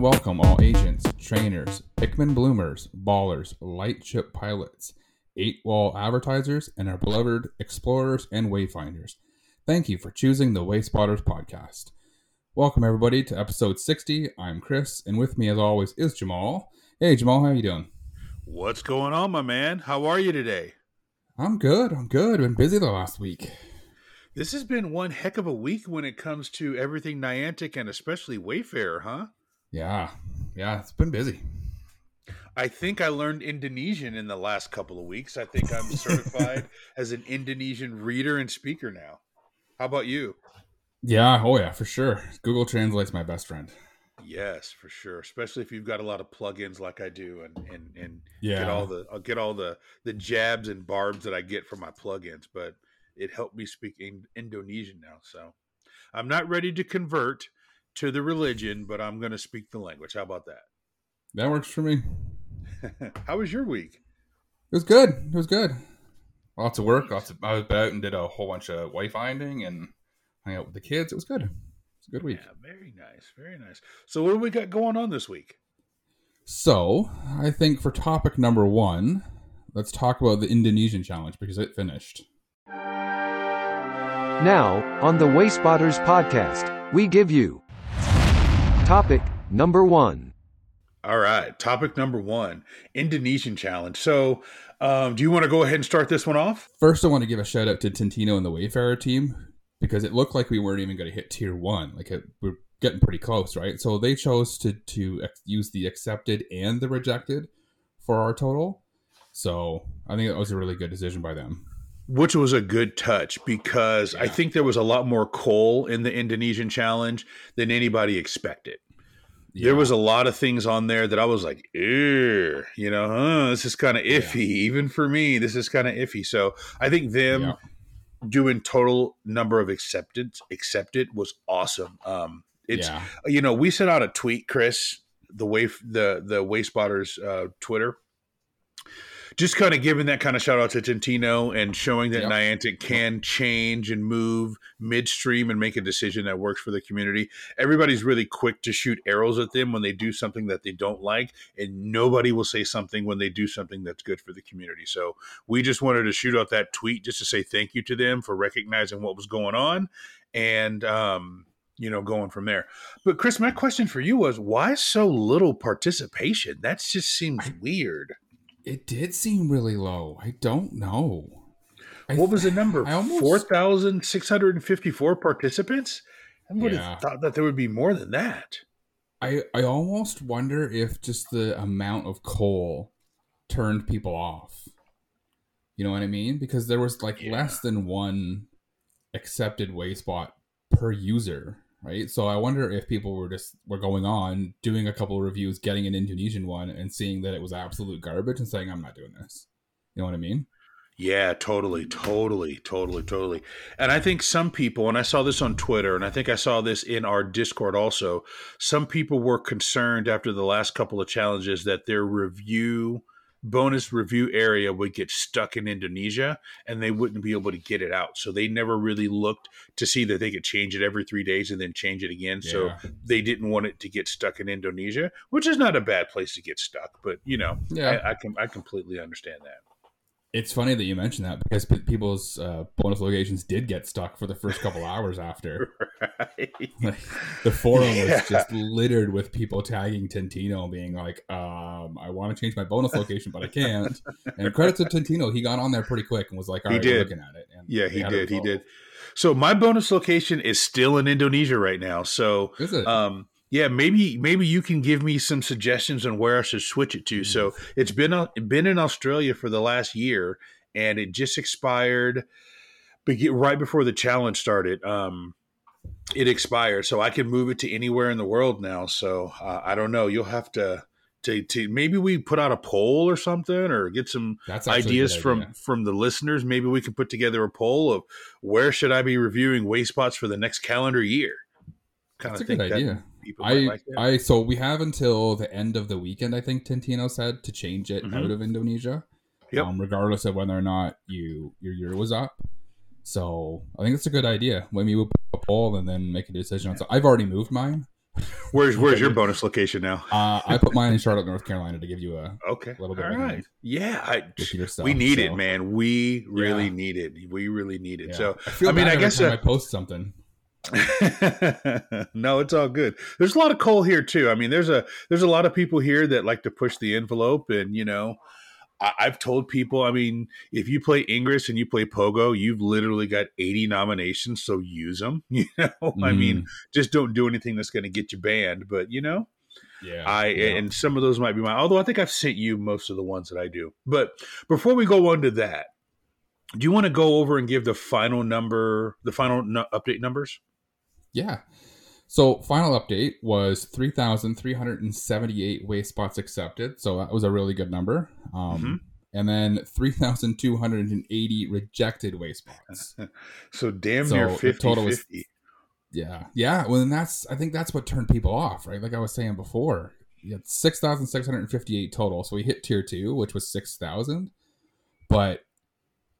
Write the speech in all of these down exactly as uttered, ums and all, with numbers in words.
and welcome all agents, trainers, Pikmin bloomers, ballers, Lightship pilots, eight-wall advertisers, and our beloved explorers and wayfinders. Thank you for choosing the Wayspotters podcast. Welcome everybody to episode sixty. I'm Chris, and with me as always is Jamal. Hey Jamal, how you doing? What's going on, my man? How are you today? I'm good. I'm good. Been busy the last week. This has been one heck of a week when it comes to everything Niantic and especially Wayfair, huh? Yeah. Yeah, it's been busy. I think I learned Indonesian in the last couple of weeks. I think I'm certified as an Indonesian reader and speaker now. How about you? Yeah, oh yeah, for sure. Google Translate's my best friend. Yes, for sure. Especially if you've got a lot of plugins like I do, and and and yeah. get all the I'll get all the the jabs and barbs that I get from my plugins. But it helped me speak in Indonesian now, so I'm not ready to convert to the religion, but I'm going to speak the language. How about that? That works for me. How was your week? It was good. It was good. Lots of work. Lots of I was out and did a whole bunch of wayfinding and hung out with the kids. It was good. It's a good week. Yeah, very nice. Very nice. So what do we got going on this week? So I think for topic number one, let's talk about the Indonesian challenge because it finished. Now, on the Wayspotters podcast, we give you topic number one. All right. Topic number one, Indonesian challenge. So um, do you want to go ahead and start this one off? First, I want to give a shout out to Tentino and the Wayfarer team, because it looked like we weren't even going to hit tier one. Like it, we're getting pretty close, right? So they chose to, to ex- use the accepted and the rejected for our total. So I think that was a really good decision by them. Which was a good touch, because yeah. I think there was a lot more coal in the Indonesian challenge than anybody expected. Yeah. There was a lot of things on there that I was like, ew, you know, huh, this is kind of iffy. Yeah. Even for me, this is kind of iffy. So I think them... Yeah. Doing total number of acceptance accepted was awesome. Um, it's yeah. you know, we sent out a tweet, Chris, the way the the Wayspotters uh, Twitter, just kind of giving that kind of shout out to Tentino and showing that yep. Niantic can change and move midstream and make a decision that works for the community. Everybody's really quick to shoot arrows at them when they do something that they don't like, and nobody will say something when they do something that's good for the community. So we just wanted to shoot out that tweet just to say thank you to them for recognizing what was going on and, um, you know, going from there. But Chris, my question for you was, why so little participation? That just seems weird. It did seem really low. I don't know. I what was the number? Almost... four thousand six hundred fifty-four participants? I would yeah. have thought that there would be more than that. I, I almost wonder if just the amount of coal turned people off. You know what I mean? Because there was like yeah. less than one accepted Wayspot per user, right? So I wonder if people were just were going on, doing a couple of reviews, getting an Indonesian one, and seeing that it was absolute garbage and saying, I'm not doing this. You know what I mean? Yeah, totally, totally, totally, totally. And I think some people, and I saw this on Twitter, and I think I saw this in our Discord also, some people were concerned after the last couple of challenges that their review, bonus review area would get stuck in Indonesia and they wouldn't be able to get it out. So they never really looked to see that they could change it every three days and then change it again. Yeah. So they didn't want it to get stuck in Indonesia, which is not a bad place to get stuck. But, you know, yeah. I, I can I completely understand that. It's funny that you mentioned that, because p- people's uh, bonus locations did get stuck for the first couple hours after. Right. Like, the forum yeah. was just littered with people tagging Tentino being like, um, I want to change my bonus location, but I can't. And credit to Tentino, he got on there pretty quick and was like, all he right, did. We're looking at it. And yeah, he did. He did. So my bonus location is still in Indonesia right now. So, is it? um, Yeah, maybe maybe you can give me some suggestions on where I should switch it to. Mm-hmm. So it's been been in Australia for the last year, and it just expired right before the challenge started. Um, it expired, so I can move it to anywhere in the world now. So uh, I don't know. You'll have to, to to maybe we put out a poll or something, or get some ideas from, idea. from the listeners. Maybe we can put together a poll of where should I be reviewing Wayspots for the next calendar year. Kind That's of a think good idea. That, I, like I, so we have until the end of the weekend, I think Tentino said, to change it mm-hmm. out of Indonesia, yep. um, regardless of whether or not you your year was up. So I think it's a good idea. When we would put a poll and then make a decision on. So I've already moved mine, Where's Where's your bonus location now? uh, I put mine in Charlotte, North Carolina, to give you a okay. little bit. All of right. Yeah, I, yourself, we need so. it, man. We really yeah. need it. We really need it. Yeah. So I, feel I mean, I guess uh, I post something. No, it's all good. There's a lot of coal here too. I mean, there's a there's a lot of people here that like to push the envelope, and you know, I, I've told people. I mean, if you play Ingress and you play Pogo, you've literally got eighty nominations. So use them. You know, mm. I mean, just don't do anything that's going to get you banned. But you know, yeah, I yeah. and some of those might be mine. Although I think I've sent you most of the ones that I do. But before we go on to that, do you want to go over and give the final number, the final no- update numbers? Yeah. So final update was three thousand three hundred seventy-eight Wayspots accepted. So that was a really good number. Um, mm-hmm. And then three thousand two hundred eighty rejected Wayspots. So damn so near fifty-fifty. Yeah. Yeah. Well, and that's, I think that's what turned people off, right? Like I was saying before, you had six thousand six hundred fifty-eight total. So we hit tier two, which was six thousand. But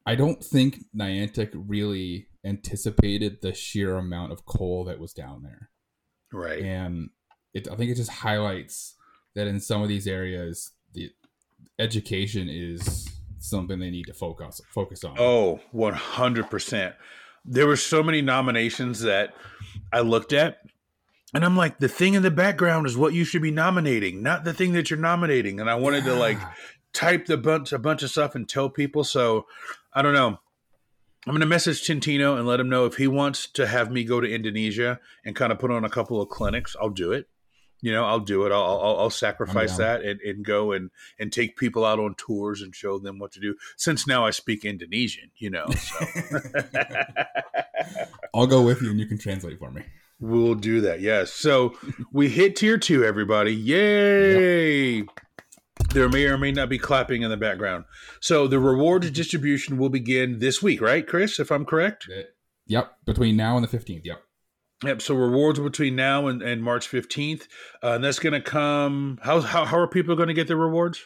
I don't think Niantic really anticipated the sheer amount of coal that was down there. Right. And it, I think it just highlights that in some of these areas, the education is something they need to focus, focus on. Oh, one hundred percent. There were so many nominations that I looked at, and I'm like, the thing in the background is what you should be nominating, not the thing that you're nominating. And I wanted yeah. to like type the bunch, a bunch of stuff and tell people. So I don't know. I'm going to message Tentino and let him know if he wants to have me go to Indonesia and kind of put on a couple of clinics. I'll do it. You know, I'll do it. I'll I'll, I'll sacrifice that and, and go and, and take people out on tours and show them what to do. Since now I speak Indonesian, you know. So. I'll go with you and you can translate for me. We'll do that. Yes. So we hit tier two, everybody. Yay. Yep. There may or may not be clapping in the background. So the reward distribution will begin this week, right, Chris, if I'm correct? Yep, between now and the fifteenth, yep. Yep, so rewards between now and, and March fifteenth. Uh, and that's going to come – how how how are people going to get their rewards?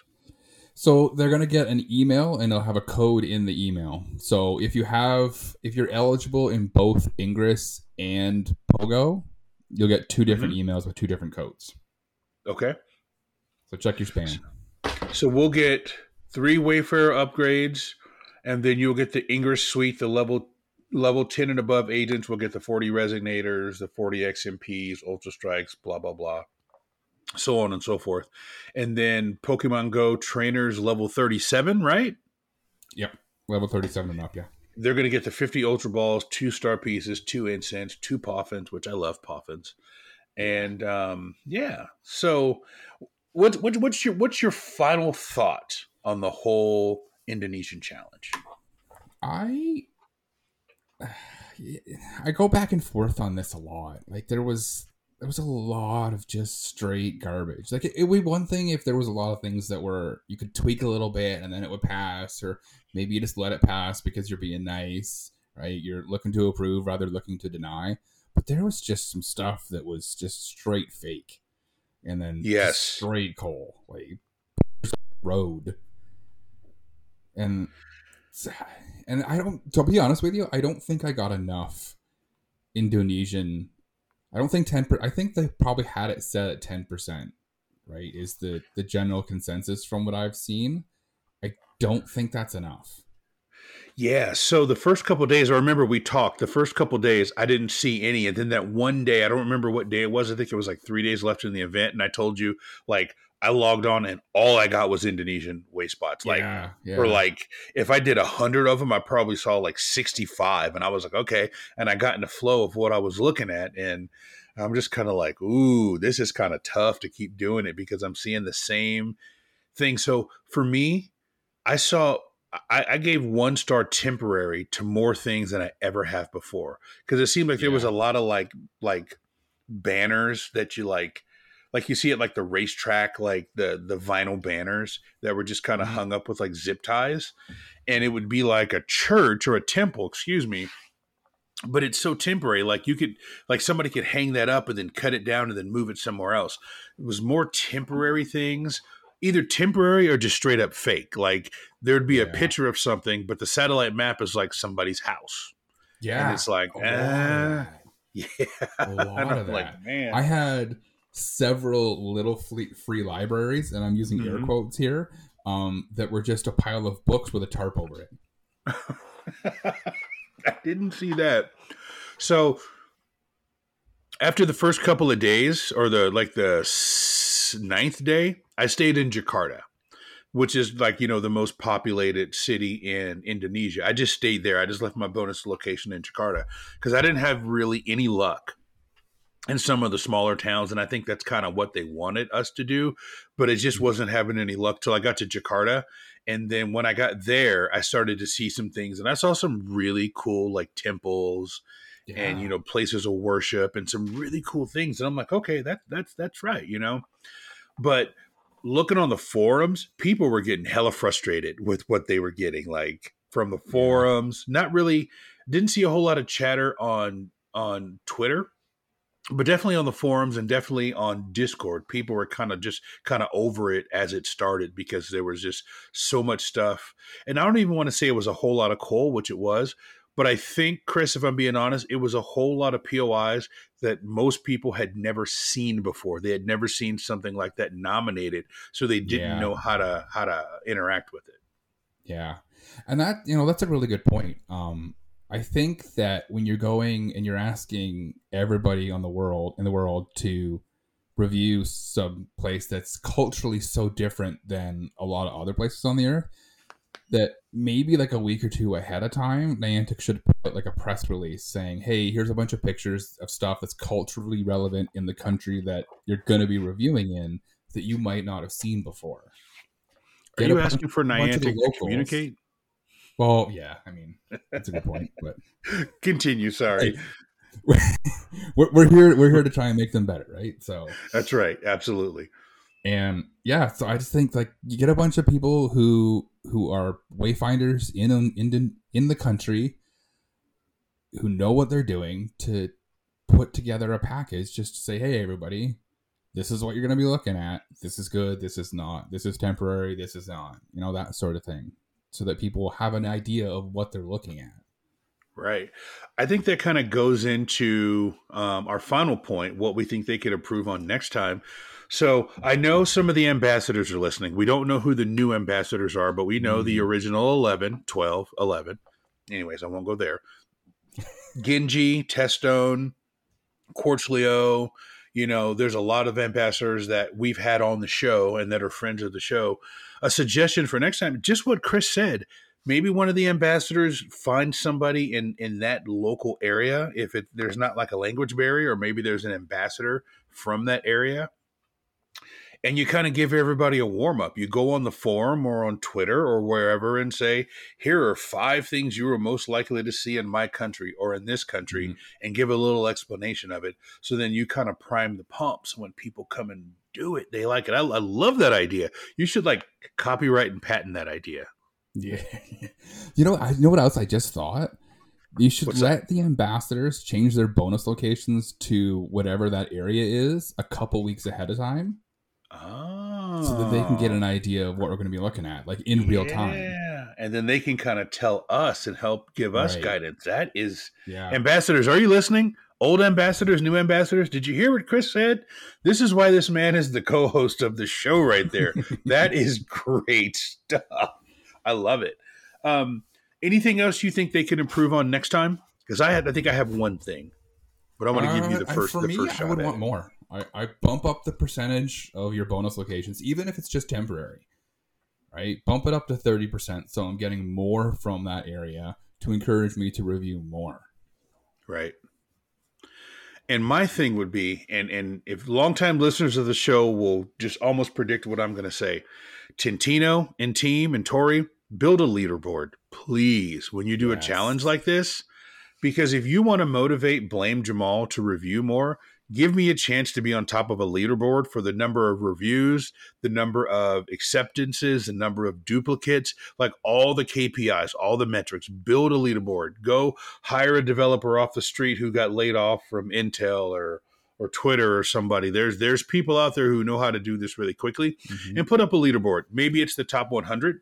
So they're going to get an email, and they'll have a code in the email. So if you have – if you're eligible in both Ingress and Pogo, you'll get two different mm-hmm. emails with two different codes. Okay. So check your spam. So we'll get three Wayfarer upgrades, and then you'll get the Ingress suite, the level level ten and above agents. We'll get the forty Resonators, the forty X M Ps, Ultra Strikes, blah, blah, blah, so on and so forth. And then Pokemon Go trainers level thirty-seven, right? Yep, level thirty-seven and up, yeah. They're going to get the fifty Ultra Balls, two Star Pieces, two Incense, two Poffins, which I love Poffins. And, um, yeah, so... What, what, what's your what's your final thought on the whole Indonesian challenge? I I go back and forth on this a lot. Like there was there was a lot of just straight garbage. Like it, it would be one thing if there was a lot of things that were you could tweak a little bit and then it would pass, or maybe you just let it pass because you're being nice, right? You're looking to approve rather than looking to deny. But there was just some stuff that was just straight fake. And then yes. straight coal, like road, and and I don't. To be honest with you, I don't think I got enough Indonesian. I don't think ten. I think they probably had it set at ten percent. Right, is the the general consensus from what I've seen. I don't think that's enough. Yeah, so the first couple of days, I remember we talked. The first couple of days, I didn't see any. And then that one day, I don't remember what day it was. I think it was like three days left in the event. And I told you, like, I logged on and all I got was Indonesian Wayspots. Like, yeah, yeah. Or like, if I did one hundred of them, I probably saw like sixty-five. And I was like, okay. And I got in the flow of what I was looking at. And I'm just kind of like, ooh, this is kind of tough to keep doing it because I'm seeing the same thing. So for me, I saw... I, I gave one star temporary to more things than I ever have before. Cause it seemed like there yeah. was a lot of like, like banners that you like, like you see at like the racetrack, like the, the vinyl banners that were just kind of mm-hmm. hung up with like zip ties. And it would be like a church or a temple, excuse me. But it's so temporary. Like you could, like somebody could hang that up and then cut it down and then move it somewhere else. It was more temporary things. Either temporary or just straight up fake. Like there'd be yeah. a picture of something, but the satellite map is like somebody's house. Yeah. And it's like, oh, ah, Yeah. A lot of that. Like, man. I had several little free libraries, and I'm using mm-hmm. air quotes here, um, that were just a pile of books with a tarp over it. I didn't see that. So after the first couple of days, or the like the ninth day, I stayed in Jakarta, which is like, you know, the most populated city in Indonesia. I just stayed there. I just left my bonus location in Jakarta because I didn't have really any luck in some of the smaller towns. And I think that's kind of what they wanted us to do, but it just wasn't having any luck till I got to Jakarta. And then when I got there, I started to see some things, and I saw some really cool like temples yeah. and, you know, places of worship and some really cool things. And I'm like, okay, that, that's, that's right. You know, but looking on the forums, people were getting hella frustrated with what they were getting, like from the forums. Not really, didn't see a whole lot of chatter on on Twitter, but definitely on the forums and definitely on Discord. People were kind of just kind of over it as it started because there was just so much stuff. And I don't even want to say it was a whole lot of coal, which it was, but I think, Chris, if I'm being honest, it was a whole lot of P O Is that most people had never seen before. They had never seen something like that nominated, so they didn't yeah. know how to how to interact with it. Yeah, and that, you know, that's a really good point. Um, I think that when you're going and you're asking everybody on the world in the world to review some place that's culturally so different than a lot of other places on the earth, that maybe like a week or two ahead of time, Niantic should put like a press release saying, hey, here's a bunch of pictures of stuff that's culturally relevant in the country that you're going to be reviewing in that you might not have seen before. Get Are you asking for Niantic to communicate? Well, yeah, I mean, that's a good point. But continue, sorry. Like, we're, we're here We're here to try and make them better, right? So that's right, absolutely. And yeah, so I just think like you get a bunch of people who who are wayfinders in in in the country, who know what they're doing, to put together a package just to say, hey, everybody, this is what you're going to be looking at. This is good. This is not. This is temporary. This is not. You know, that sort of thing, so that people have an idea of what they're looking at. Right. I think that kind of goes into um, our final point, what we think they could improve on next time. So I know some of the ambassadors are listening. We don't know who the new ambassadors are, but we know mm-hmm. the original eleven, twelve, eleven. Anyways, I won't go there. Genji, Testone, Quartz Leo. You know, there's a lot of ambassadors that we've had on the show and that are friends of the show. A suggestion for next time, just what Chris said. Maybe one of the ambassadors finds somebody in, in that local area. If it, there's not like a language barrier, or maybe there's an ambassador from that area. And you kind of give everybody a warm-up. You go on the forum or on Twitter or wherever and say, here are five things you are most likely to see in my country or in this country, mm-hmm. and give a little explanation of it. So then you kind of prime the pump. So when people come and do it, they like it. I, I love that idea. You should like copyright and patent that idea. Yeah. You know, I you know what else I just thought? You should What's let that? the ambassadors change their bonus locations to whatever that area is a couple weeks ahead of time. Oh. So that they can get an idea of what we're going to be looking at, like in yeah. real time. Yeah, and then they can kind of tell us and help give us right. guidance. That is, yeah. Ambassadors, are you listening? Old ambassadors, new ambassadors, did you hear what Chris said? This is why this man is the co-host of the show right there. That is great stuff. I love it. Um, anything else you think they can improve on next time? Because I had, I think I have one thing, but I want to uh, give you the first. For the me, first shot I would want it. more. I, I bump up the percentage of your bonus locations, even if it's just temporary, right? Bump it up to thirty percent. So I'm getting more from that area to encourage me to review more. Right. And my thing would be, and, and if longtime listeners of the show will just almost predict what I'm going to say, Tentino and team and Tori, build a leaderboard, please. When you do yes. a challenge like this, because if you want to motivate Blame Jamal to review more, give me a chance to be on top of a leaderboard for the number of reviews, the number of acceptances, the number of duplicates, like all the K P Is, all the metrics. Build a leaderboard. Go hire a developer off the street who got laid off from Intel or or Twitter or somebody. There's there's people out there who know how to do this really quickly, mm-hmm. and put up a leaderboard. Maybe it's the top one hundred.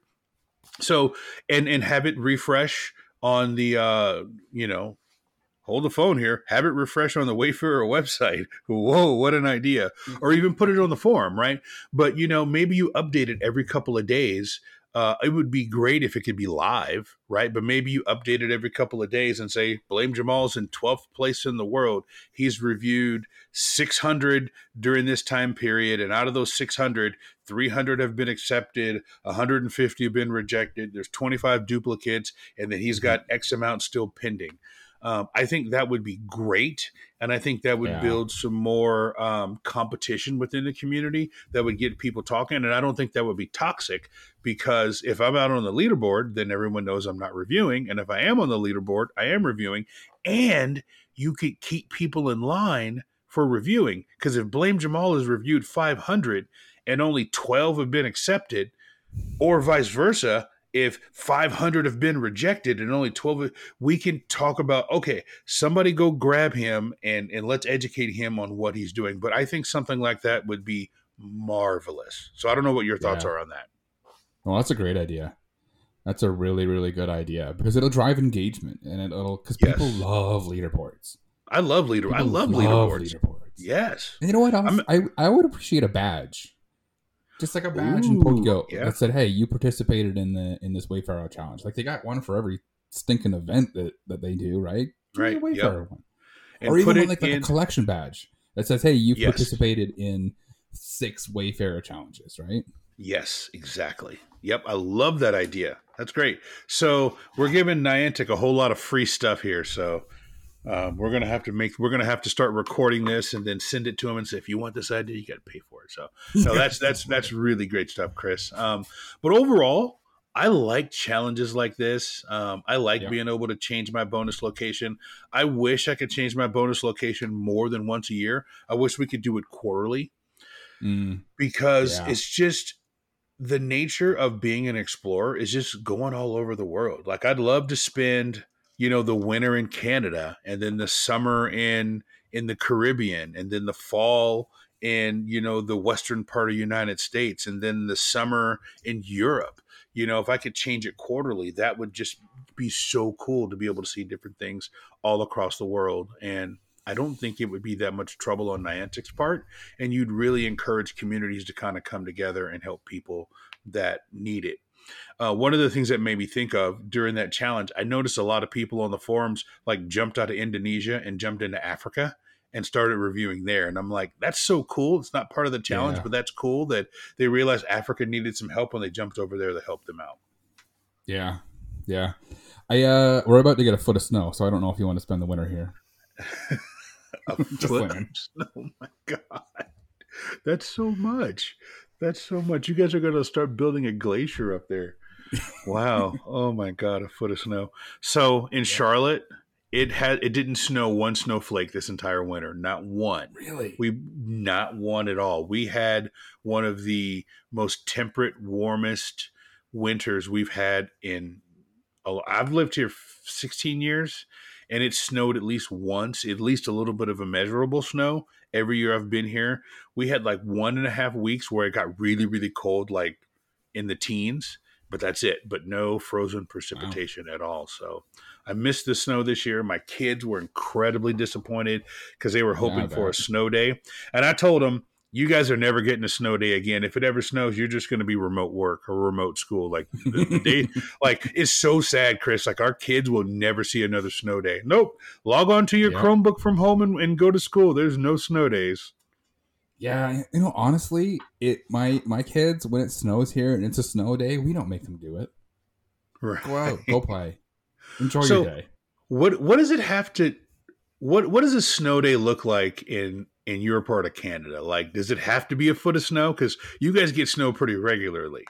So and and have it refresh on the uh, you know, hold the phone here, have it refresh on the Wayfarer website. Whoa, what an idea. Or even put it on the forum, right? But, you know, maybe you update it every couple of days. Uh, it would be great if it could be live, right? But maybe you update it every couple of days and say, Blame Jamal's in twelfth place in the world. He's reviewed six hundred during this time period. And out of those six hundred, three hundred have been accepted, one hundred fifty have been rejected. There's twenty-five duplicates, and then he's got X amount still pending. Um, I think that would be great, and I think that would yeah. build some more um, competition within the community that would get people talking, and I don't think that would be toxic, because if I'm out on the leaderboard, then everyone knows I'm not reviewing, and if I am on the leaderboard, I am reviewing, and you could keep people in line for reviewing, because if Blame Jamal has reviewed five hundred and only twelve have been accepted, or vice versa, if five hundred have been rejected and only twelve, we can talk about, okay, somebody go grab him and, and let's educate him on what he's doing. But I think something like that would be marvelous. So I don't know what your thoughts yeah. are on that. Well, that's a great idea. That's a really, really good idea, because it'll drive engagement, and it'll, because yes. people love leaderboards. I love leader. I love, love leaderboards. leaderboards. Yes. And you know what? I'm, I'm, I, I would appreciate a badge. Just like a badge Ooh, in Pogo yeah. that said, "Hey, you participated in the in this Wayfarer challenge." Like, they got one for every stinking event that, that they do, right? Give right. Wayfarer yep. one, and or even one like, like in... a collection badge that says, "Hey, you yes. participated in six Wayfarer challenges," right? Yes, exactly. Yep, I love that idea. That's great. So we're giving Niantic a whole lot of free stuff here. So um, we're gonna have to make we're gonna have to start recording this and then send it to them and say, "If you want this idea, you got to pay for it." So no, that's that's that's really great stuff, Chris. Um, but overall, I like challenges like this. Um, I like yeah. being able to change my bonus location. I wish I could change my bonus location more than once a year. I wish we could do it quarterly mm. because yeah. it's just. The nature of being an explorer is just going all over the world. Like, I'd love to spend, you know, the winter in Canada, and then the summer in, in the Caribbean, and then the fall in, you know, the western part of the United States, and then the summer in Europe. You know, if I could change it quarterly, that would just be so cool to be able to see different things all across the world. And I don't think it would be that much trouble on Niantic's part, and you'd really encourage communities to kind of come together and help people that need it. Uh, one of the things that made me think of during that challenge, I noticed a lot of people on the forums like jumped out of Indonesia and jumped into Africa and started reviewing there. And I'm like, that's so cool. It's not part of the challenge, yeah. but that's cool that they realized Africa needed some help when they jumped over there to help them out. Yeah. Yeah. I uh, we're about to get a foot of snow, so I don't know if you want to spend the winter here. A foot. Oh my god, that's so much. That's so much. You guys are going to start building a glacier up there. Wow. Oh my god, a foot of snow. So in yeah. Charlotte, it had it didn't snow one snowflake this entire winter. Not one. Really? We not one at all. We had one of the most temperate, warmest winters we've had in. I've lived here sixteen years. And it snowed at least once, at least a little bit of immeasurable snow every year I've been here. We had like one and a half weeks where it got really, really cold, like in the teens, but that's it. But no frozen precipitation wow. at all. So I missed the snow this year. My kids were incredibly disappointed because they were hoping yeah, for a snow day. And I told them, you guys are never getting a snow day again. If it ever snows, you're just going to be remote work or remote school. Like the, the day, like it's so sad, Chris. Like our kids will never see another snow day. Nope. Log on to your yeah. Chromebook from home and, and go to school. There's no snow days. Yeah, you know, honestly, it my my kids, when it snows here and it's a snow day, we don't make them do it. Right. Go out, go play, enjoy so your day. What what does it have to? What what does a snow day look like in? in your part of Canada? Like, does it have to be a foot of snow? Because you guys get snow pretty regularly.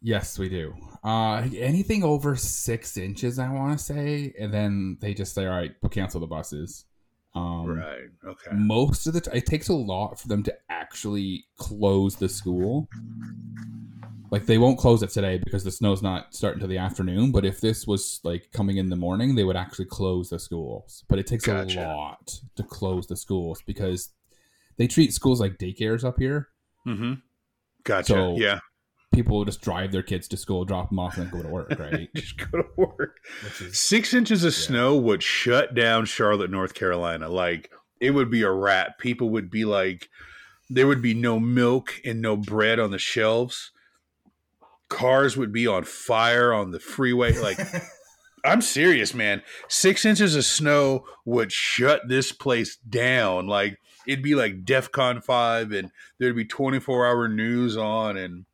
Yes, we do. Uh, anything over six inches, I want to say. And then they just say, all right, we'll cancel the buses. Um, right. Okay. Most of the time, it takes a lot for them to actually close the school. Like, they won't close it today because the snow's not starting till the afternoon. But if this was like coming in the morning, they would actually close the schools. But it takes gotcha. a lot to close the schools because they treat schools like daycares up here. Mm-hmm. Gotcha. So yeah. people will just drive their kids to school, drop them off, and then go to work, right? Just go to work. Is, Six inches of yeah. snow would shut down Charlotte, North Carolina. Like, it would be a wrap. People would be like, there would be no milk and no bread on the shelves. Cars would be on fire on the freeway. Like, I'm serious, man. Six inches of snow would shut this place down. Like, it'd be like DEFCON five, and there'd be twenty-four hour news on and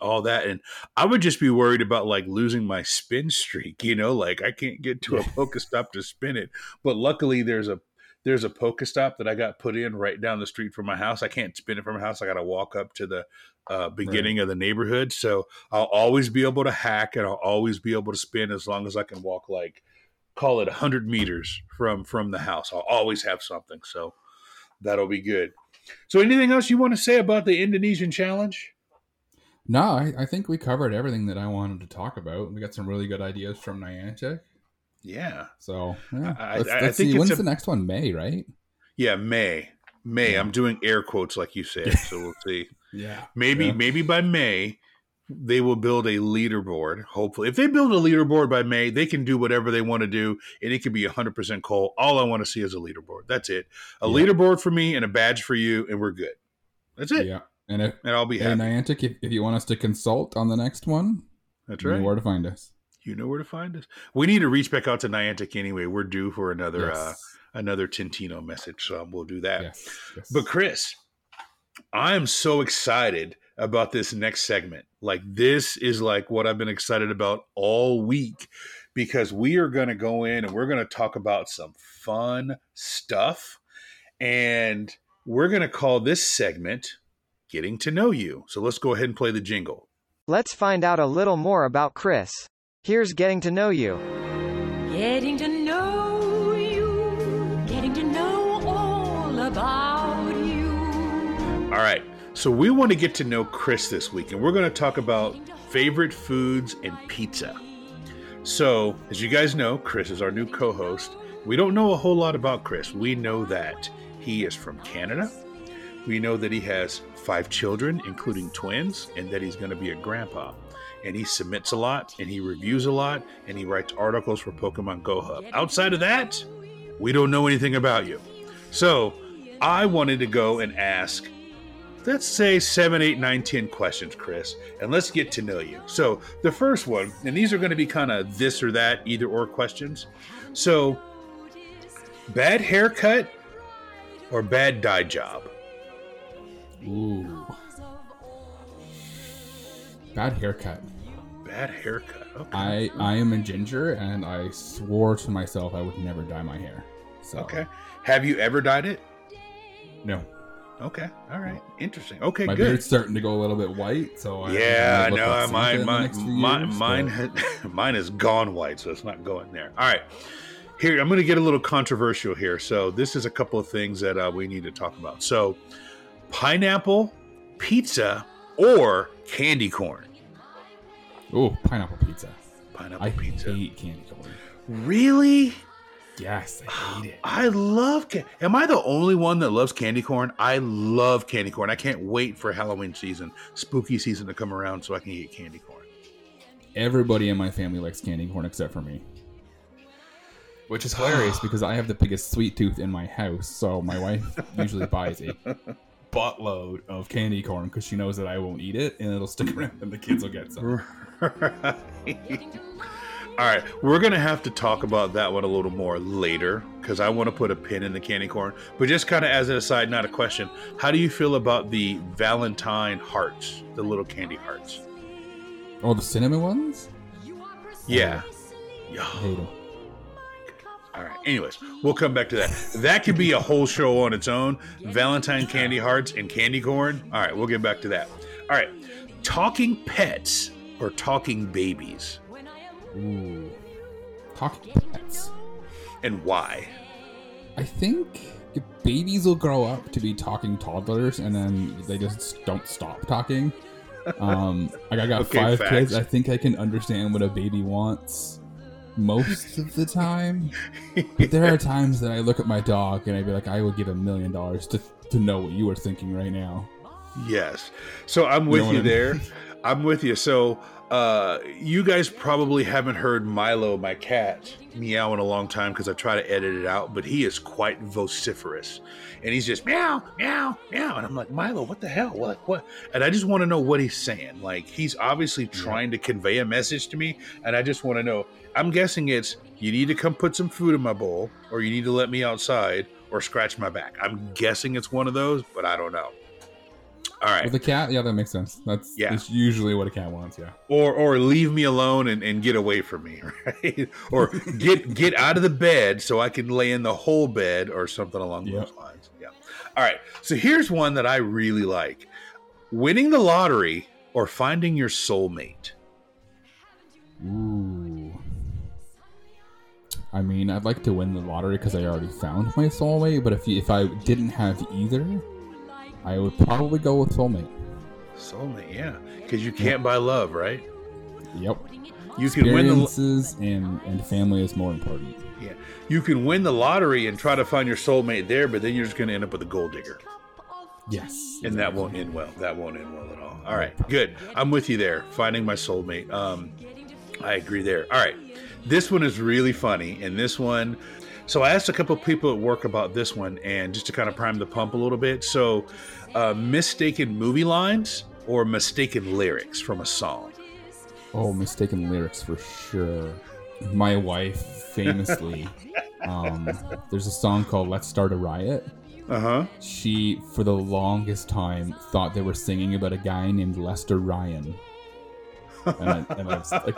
all that. And I would just be worried about, like, losing my spin streak, you know? Like, I can't get to a Pokestop to spin it. But luckily, there's a there's a Pokestop that I got put in right down the street from my house. I can't spin it from my house. I got to walk up to the uh, beginning right. of the neighborhood. So I'll always be able to hack, and I'll always be able to spin as long as I can walk, like, call it one hundred meters from, from the house. I'll always have something. So that'll be good. So anything else you want to say about the Indonesian challenge? No, I, I think we covered everything that I wanted to talk about. We got some really good ideas from Niantic. Yeah. So yeah. I, let's, I, let's I think see. When's a, the next one? May, right? Yeah, May. May. Yeah. I'm doing air quotes like you said, so we'll see. yeah. Maybe yeah. maybe by May they will build a leaderboard. Hopefully, if they build a leaderboard by May, they can do whatever they want to do, and it could be one hundred percent coal. All I want to see is a leaderboard. That's it. A yeah. leaderboard for me and a badge for you, and we're good. That's it. Yeah. And, if, and I'll be happy. And Niantic, if, if you want us to consult on the next one, that's right. You know where to find us. You know where to find us. We need to reach back out to Niantic anyway. We're due for another yes. uh, another Tentino message, so we'll do that. Yes, yes. But Chris, I am so excited about this next segment. Like, this is like what I've been excited about all week, because we are going to go in and we're going to talk about some fun stuff, and we're going to call this segment Getting to Know You. So let's go ahead and play the jingle. Let's find out a little more about Chris. Here's Getting to Know You. Getting to know you. Getting to know all about you. All right. So we want to get to know Chris this week, and we're going to talk about favorite foods and pizza. So, as you guys know, Chris is our new co-host. We don't know a whole lot about Chris. We know that he is from Canada. We know that he has five children, including twins, and that he's going to be a grandpa. And he submits a lot, and he reviews a lot, and he writes articles for Pokémon Go Hub. Outside of that, we don't know anything about you. So I wanted to go and ask, let's say seven, eight, nine, ten questions, Chris, and let's get to know you. So the first one, and these are going to be kind of this or that, either or questions. So, bad haircut or bad dye job? Ooh. Bad haircut. Bad haircut. Okay. I, I am a ginger, and I swore to myself I would never dye my hair. So. Okay. Have you ever dyed it? No. Okay. All right. Interesting. Okay, my good. My beard's starting to go a little bit white, so I yeah, no, like mine, mine, mine, years, mine, has, mine is gone white, so it's not going there. All right. Here, I'm going to get a little controversial here. So this is a couple of things that uh, we need to talk about. So, pineapple, pizza, or candy corn? Oh, pineapple pizza. Pineapple I pizza. I hate candy corn. Really? Yes, I hate it. I love candy. Am I the only one that loves candy corn? I love candy corn. I can't wait for Halloween season, spooky season to come around so I can eat candy corn. Everybody in my family likes candy corn except for me. Which is hilarious because I have the biggest sweet tooth in my house, so my wife usually buys a buttload of candy corn because she knows that I won't eat it, and it'll stick around and the kids will get some. Right. All right, we're going to have to talk about that one a little more later because I want to put a pin in the candy corn. But just kind of as an aside, not a question, how do you feel about the Valentine hearts, the little candy hearts? Oh, the cinnamon ones? Yeah. I hate them. All right. Anyways, we'll come back to that. That could be a whole show on its own. Valentine candy hearts and candy corn. All right. We'll get back to that. All right. Talking pets or talking babies? Ooh. Talking pets. And why? I think babies will grow up to be talking toddlers, and then they just don't stop talking. Um, I got okay, five facts. kids. I think I can understand what a baby wants most of the time, but there are times that I look at my dog and I'd be like, I would give a million dollars to to know what you are thinking right now. Yes. So I'm with you, know you I mean? there. I'm with you. So uh, you guys probably haven't heard Milo, my cat, meow in a long time because I try to edit it out, but he is quite vociferous. And he's just meow, meow, meow. And I'm like, Milo, what the hell? Like, what? And I just want to know what he's saying. Like, he's obviously trying to convey a message to me, and I just want to know. I'm guessing it's, you need to come put some food in my bowl, or you need to let me outside, or scratch my back. I'm guessing it's one of those, but I don't know. All right. With a cat, yeah, that makes sense. That's, yeah. that's usually what a cat wants, yeah. Or or leave me alone and, and get away from me, right? Or get get out of the bed so I can lay in the whole bed or something along yep. those lines. Yeah. All right. So here's one that I really like. Winning the lottery or finding your soulmate. Ooh. I mean, I'd like to win the lottery because I already found my soulmate, but if you, if I didn't have either, I would probably go with soulmate. Soulmate, yeah, because you can't yep. buy love, right? Yep. You can win the experiences and and family is more important. Yeah, you can win the lottery and try to find your soulmate there, but then you're just going to end up with a gold digger. Yes, and exactly. that won't end well. That won't end well at all. All right, good. I'm with you there. Finding my soulmate. Um, I agree there. All right, this one is really funny, and this one. So I asked a couple of people at work about this one, and just to kind of prime the pump a little bit. So uh, mistaken movie lines or mistaken lyrics from a song? Oh, mistaken lyrics for sure. My wife famously, um, there's a song called Let's Start a Riot. Uh-huh. She, for the longest time, thought they were singing about a guy named Lester Ryan. And, I, and I was like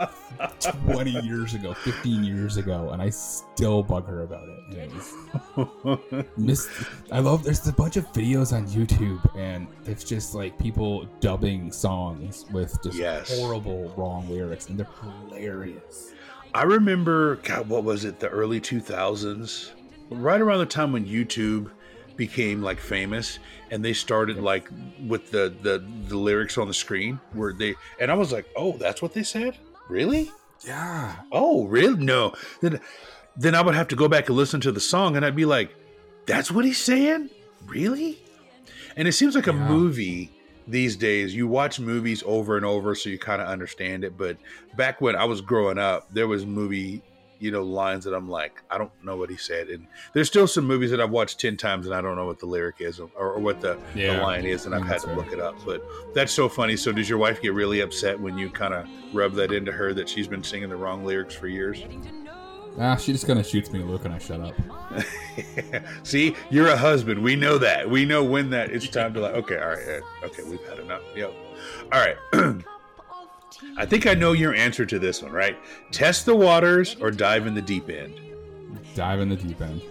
twenty years ago, fifteen years ago, and I still bug her about it. And it was missed. I love, there's a bunch of videos on YouTube, and it's just like people dubbing songs with just yes. horrible, wrong lyrics, and they're hilarious. I remember, God, what was it, the early two thousands? Right around the time when YouTube became like famous, and they started like with the, the the lyrics on the screen where they, and I was like, oh, that's what they said? Really? Yeah. Oh, really? No. Then then I would have to go back and listen to the song, and I'd be like, that's what he's saying? Really? And it seems like yeah. a movie these days, you watch movies over and over so you kind of understand it, but back when I was growing up, there was movie you know, lines that I'm like, I don't know what he said. And there's still some movies that I've watched ten times and I don't know what the lyric is or, or what the, yeah, the line is. And I've had to right. look it up, but that's so funny. So does your wife get really upset when you kind of rub that into her that she's been singing the wrong lyrics for years? Ah, she just kind of shoots me a look and I shut up. See, you're a husband. We know that. We know when that it's time to like, okay, all right. Okay. We've had enough. Yep. All right. I think I know your answer to this one, right? Test the waters or dive in the deep end? Dive in the deep end.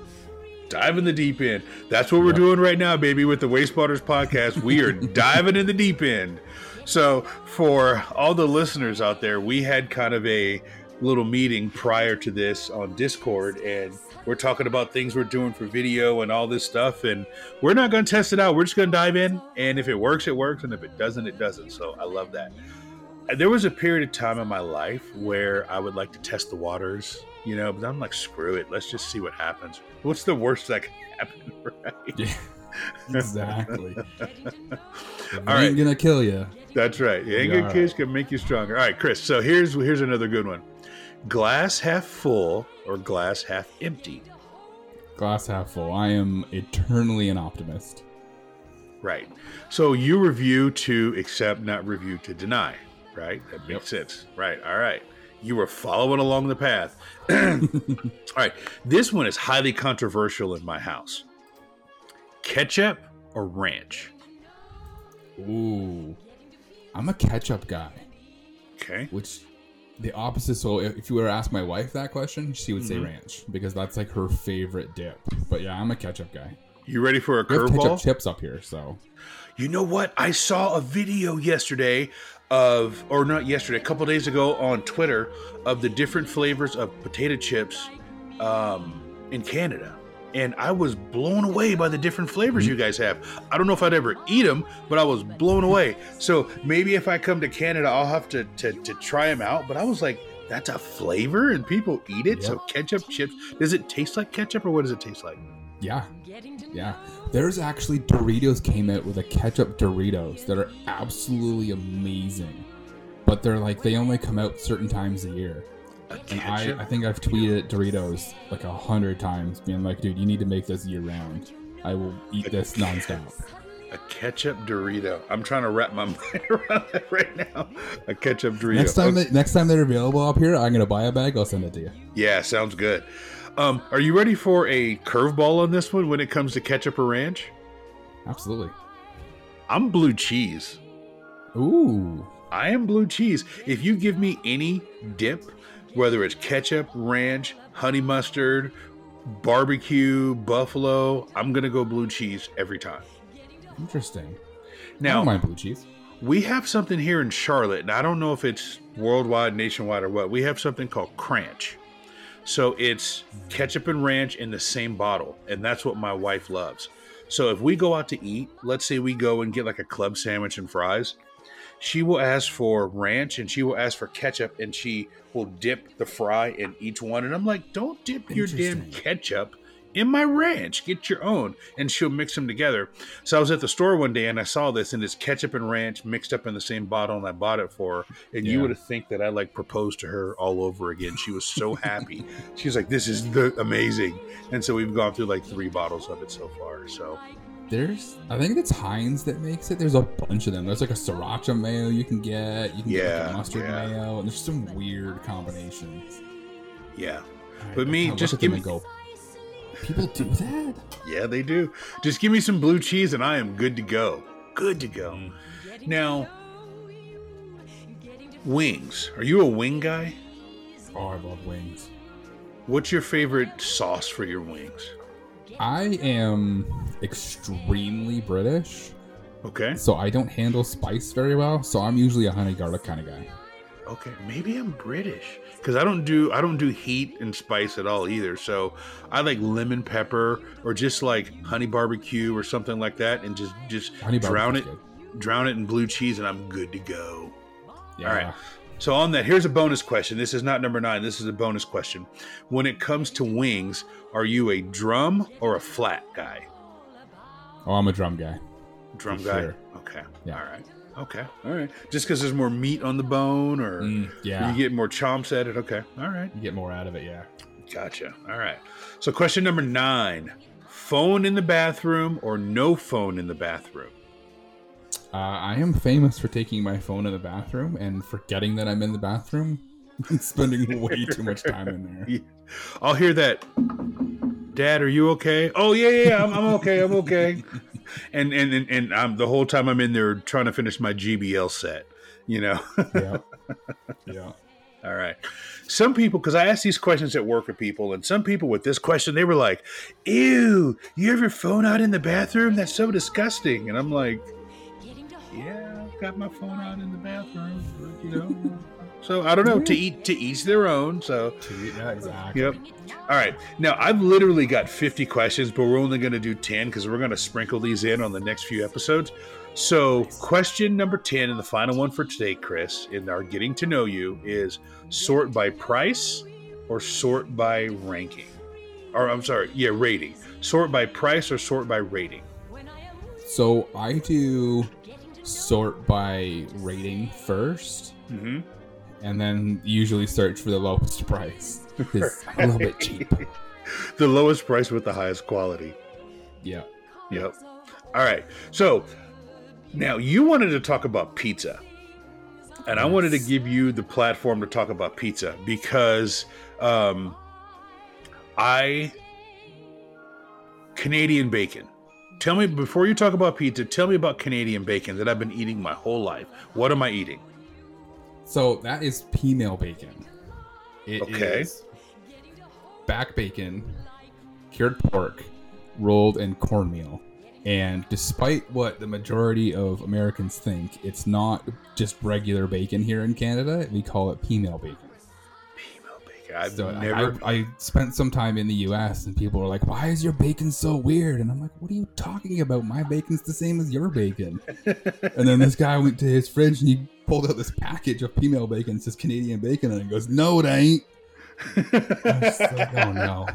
Dive in the deep end. That's what we're yep. doing right now, baby, with the Wayspotters podcast. We are diving in the deep end. So for all the listeners out there, we had kind of a little meeting prior to this on Discord, and we're talking about things we're doing for video and all this stuff, and we're not going to test it out. We're just going to dive in, and if it works, it works, and if it doesn't, it doesn't. So I love that. There was a period of time in my life where I would like to test the waters, you know, but I'm like, screw it. Let's just see what happens. What's the worst that can happen, right? Yeah, exactly. All right. Ain't gonna kill you. That's right. Ain't gonna kill you, can make you stronger. All right, Chris. So here's here's another good one. Glass half full or glass half empty? Glass half full. I am eternally an optimist. Right. So you review to accept, not review to deny. Right? That makes yep. sense. Right. All right. You were following along the path. All right. This one is highly controversial in my house. Ketchup or ranch? Ooh. I'm a ketchup guy. Okay. Which the opposite. So if you were to ask my wife that question, she would mm-hmm. say ranch because that's like her favorite dip. But yeah, I'm a ketchup guy. You ready for a curveball? We have ketchup chips up here, so. You know what? I saw a video yesterday of, or not yesterday, a couple days ago on Twitter of the different flavors of potato chips um, in Canada. And I was blown away by the different flavors mm-hmm. you guys have. I don't know if I'd ever eat them, but I was blown away. So maybe if I come to Canada, I'll have to, to, to try them out. But I was like, that's a flavor and people eat it. Yep. So ketchup chips, does it taste like ketchup or what does it taste like? Yeah. Yeah. There's actually Doritos came out with a ketchup Doritos that are absolutely amazing. But they're like, they only come out certain times a year. And I, I think I've tweeted at Doritos like a hundred times being like, dude, you need to make this year round. I will eat this nonstop. A ketchup Dorito. I'm trying to wrap my mind around that right now. A ketchup Dorito. Next time, okay. they, next time they're available up here, I'm going to buy a bag. I'll send it to you. Yeah, sounds good. Um, are you ready for a curveball on this one when it comes to ketchup or ranch? Absolutely. I'm blue cheese. Ooh. I am blue cheese. If you give me any dip, whether it's ketchup, ranch, honey mustard, barbecue, buffalo, I'm going to go blue cheese every time. Interesting. Now, I don't mind blue cheese. We have something here in Charlotte, and I don't know if it's worldwide, nationwide, or what. We have something called Cranch. So it's ketchup and ranch in the same bottle, and that's what my wife loves. So if we go out to eat, let's say we go and get like a club sandwich and fries, she will ask for ranch and she will ask for ketchup and she will dip the fry in each one. And I'm like, don't dip your damn ketchup in my ranch. Get your own. And she'll mix them together. So I was at the store one day and I saw this, and it's ketchup and ranch mixed up in the same bottle, and I bought it for her. And yeah. You would have think that I like proposed to her all over again. She was so happy. She was like, this is the amazing. And so we've gone through like three bottles of it so far. So. There's, I think it's Heinz that makes it. There's a bunch of them. There's like a sriracha mayo you can get. You can yeah, get like a mustard yeah. mayo, and there's some weird combinations. Yeah, right, but me, just give me. Go, people do that? Yeah, they do. Just give me some blue cheese, and I am good to go. Good to go. Mm. Now, wings. Are you a wing guy? Oh, I love wings. What's your favorite sauce for your wings? I am extremely British. Okay. So I don't handle spice very well. So I'm usually a honey garlic kind of guy. Okay, maybe I'm British because I don't do I don't do heat and spice at all either. So I like lemon pepper or just like honey barbecue or something like that, and just just honey drown it, good. drown it in blue cheese, and I'm good to go. Yeah. All right. So on that, here's a bonus question. This is not number nine. This is a bonus question. When it comes to wings, are you a drum or a flat guy? Oh, I'm a drum guy. Drum guy? Sure. Okay. Yeah. All right. Okay. All right. Just because there's more meat on the bone, or mm, yeah. you get more chomps at it? Okay. All right. You get more out of it, yeah. Gotcha. All right. So question number nine. Phone in the bathroom or no phone in the bathroom? Uh, I am famous for taking my phone in the bathroom and forgetting that I'm in the bathroom and spending way too much time in there. Yeah. I'll hear that. Dad, are you okay? Oh, yeah, yeah, yeah. I'm, I'm okay. I'm okay. And and, and, and I'm, the whole time I'm in there trying to finish my G B L set, you know? Yeah. Yeah. All right. Some people, because I asked these questions at work with people, and some people with this question, they were like, ew, you have your phone out in the bathroom? That's so disgusting. And I'm like, yeah, I've got my phone out in the bathroom, but, you know. So I don't know, to eat to each their own. So yeah, exactly. Yep. All right. Now I've literally got fifty questions, but we're only going to do ten because we're going to sprinkle these in on the next few episodes. So question number ten and the final one for today, Chris, in our getting to know you, is sort by price or sort by ranking? Or I'm sorry, yeah, rating. Sort by price or sort by rating? So I do sort by rating first, mm-hmm. and then usually search for the lowest price. It's right. A little bit cheap. The lowest price with the highest quality. Yeah. Yep. All right. So now you wanted to talk about pizza, and yes. I wanted to give you the platform to talk about pizza because um, I Canadian bacon. Tell me, before you talk about pizza, tell me about Canadian bacon that I've been eating my whole life. What am I eating? So that is female bacon. It okay. is back bacon, cured pork, rolled in cornmeal. And despite what the majority of Americans think, it's not just regular bacon here in Canada. We call it female bacon. I've so never... I, I spent some time in the U S and people were like, why is your bacon so weird? And I'm like, what are you talking about? My bacon's the same as your bacon. And then this guy went to his fridge and he pulled out this package of female bacon. It says Canadian bacon. And he goes, no, it ain't. I'm still going now.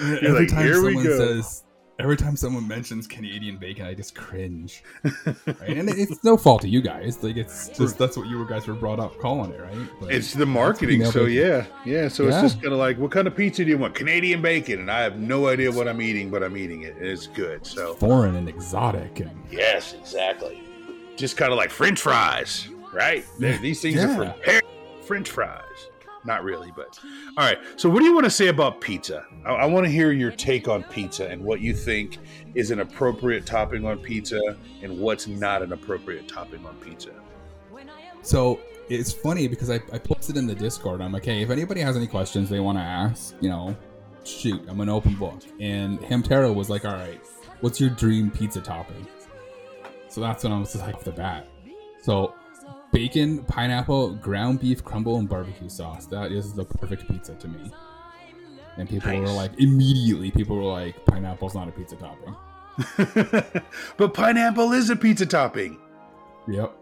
Every like, time Here someone we go. says, every time someone mentions Canadian bacon, I just cringe. Right? And it's no fault of you guys. Like it's just that's what you guys were brought up calling it, right? But it's the marketing. So yeah, yeah. So yeah. It's just kind of like, what kind of pizza do you want? Canadian bacon, and I have no idea what I'm eating, but I'm eating it, and it's good. So foreign and exotic. And... Yes, exactly. Just kind of like French fries, right? Yeah. These things yeah. are from French fries. Not really, but all right. So what do you want to say about pizza? I, I want to hear your take on pizza and what you think is an appropriate topping on pizza and what's not an appropriate topping on pizza. So it's funny because I, I posted in the Discord. I'm like, hey, if anybody has any questions they want to ask, you know, shoot, I'm an open book. And Hamtaro was like, all right, what's your dream pizza topping? So that's when I was like off the bat. So bacon, pineapple, ground beef, crumble, and barbecue sauce. That is the perfect pizza to me. And people nice. were like, immediately, people were like, pineapple's not a pizza topping. But pineapple is a pizza topping. Yep.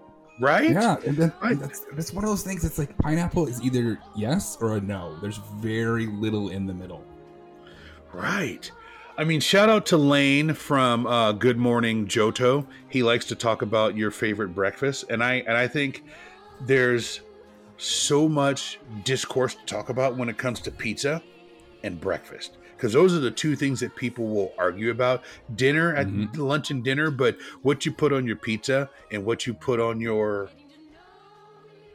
Right? Yeah. And then right. That's, that's one of those things. It's like pineapple is either yes or a no. There's very little in the middle. Right. I mean, shout out to Lane from uh, Good Morning Johto. He likes to talk about your favorite breakfast, and I and I think there's so much discourse to talk about when it comes to pizza and breakfast, because those are the two things that people will argue about. Dinner, mm-hmm. at lunch and dinner, but what you put on your pizza and what you put on your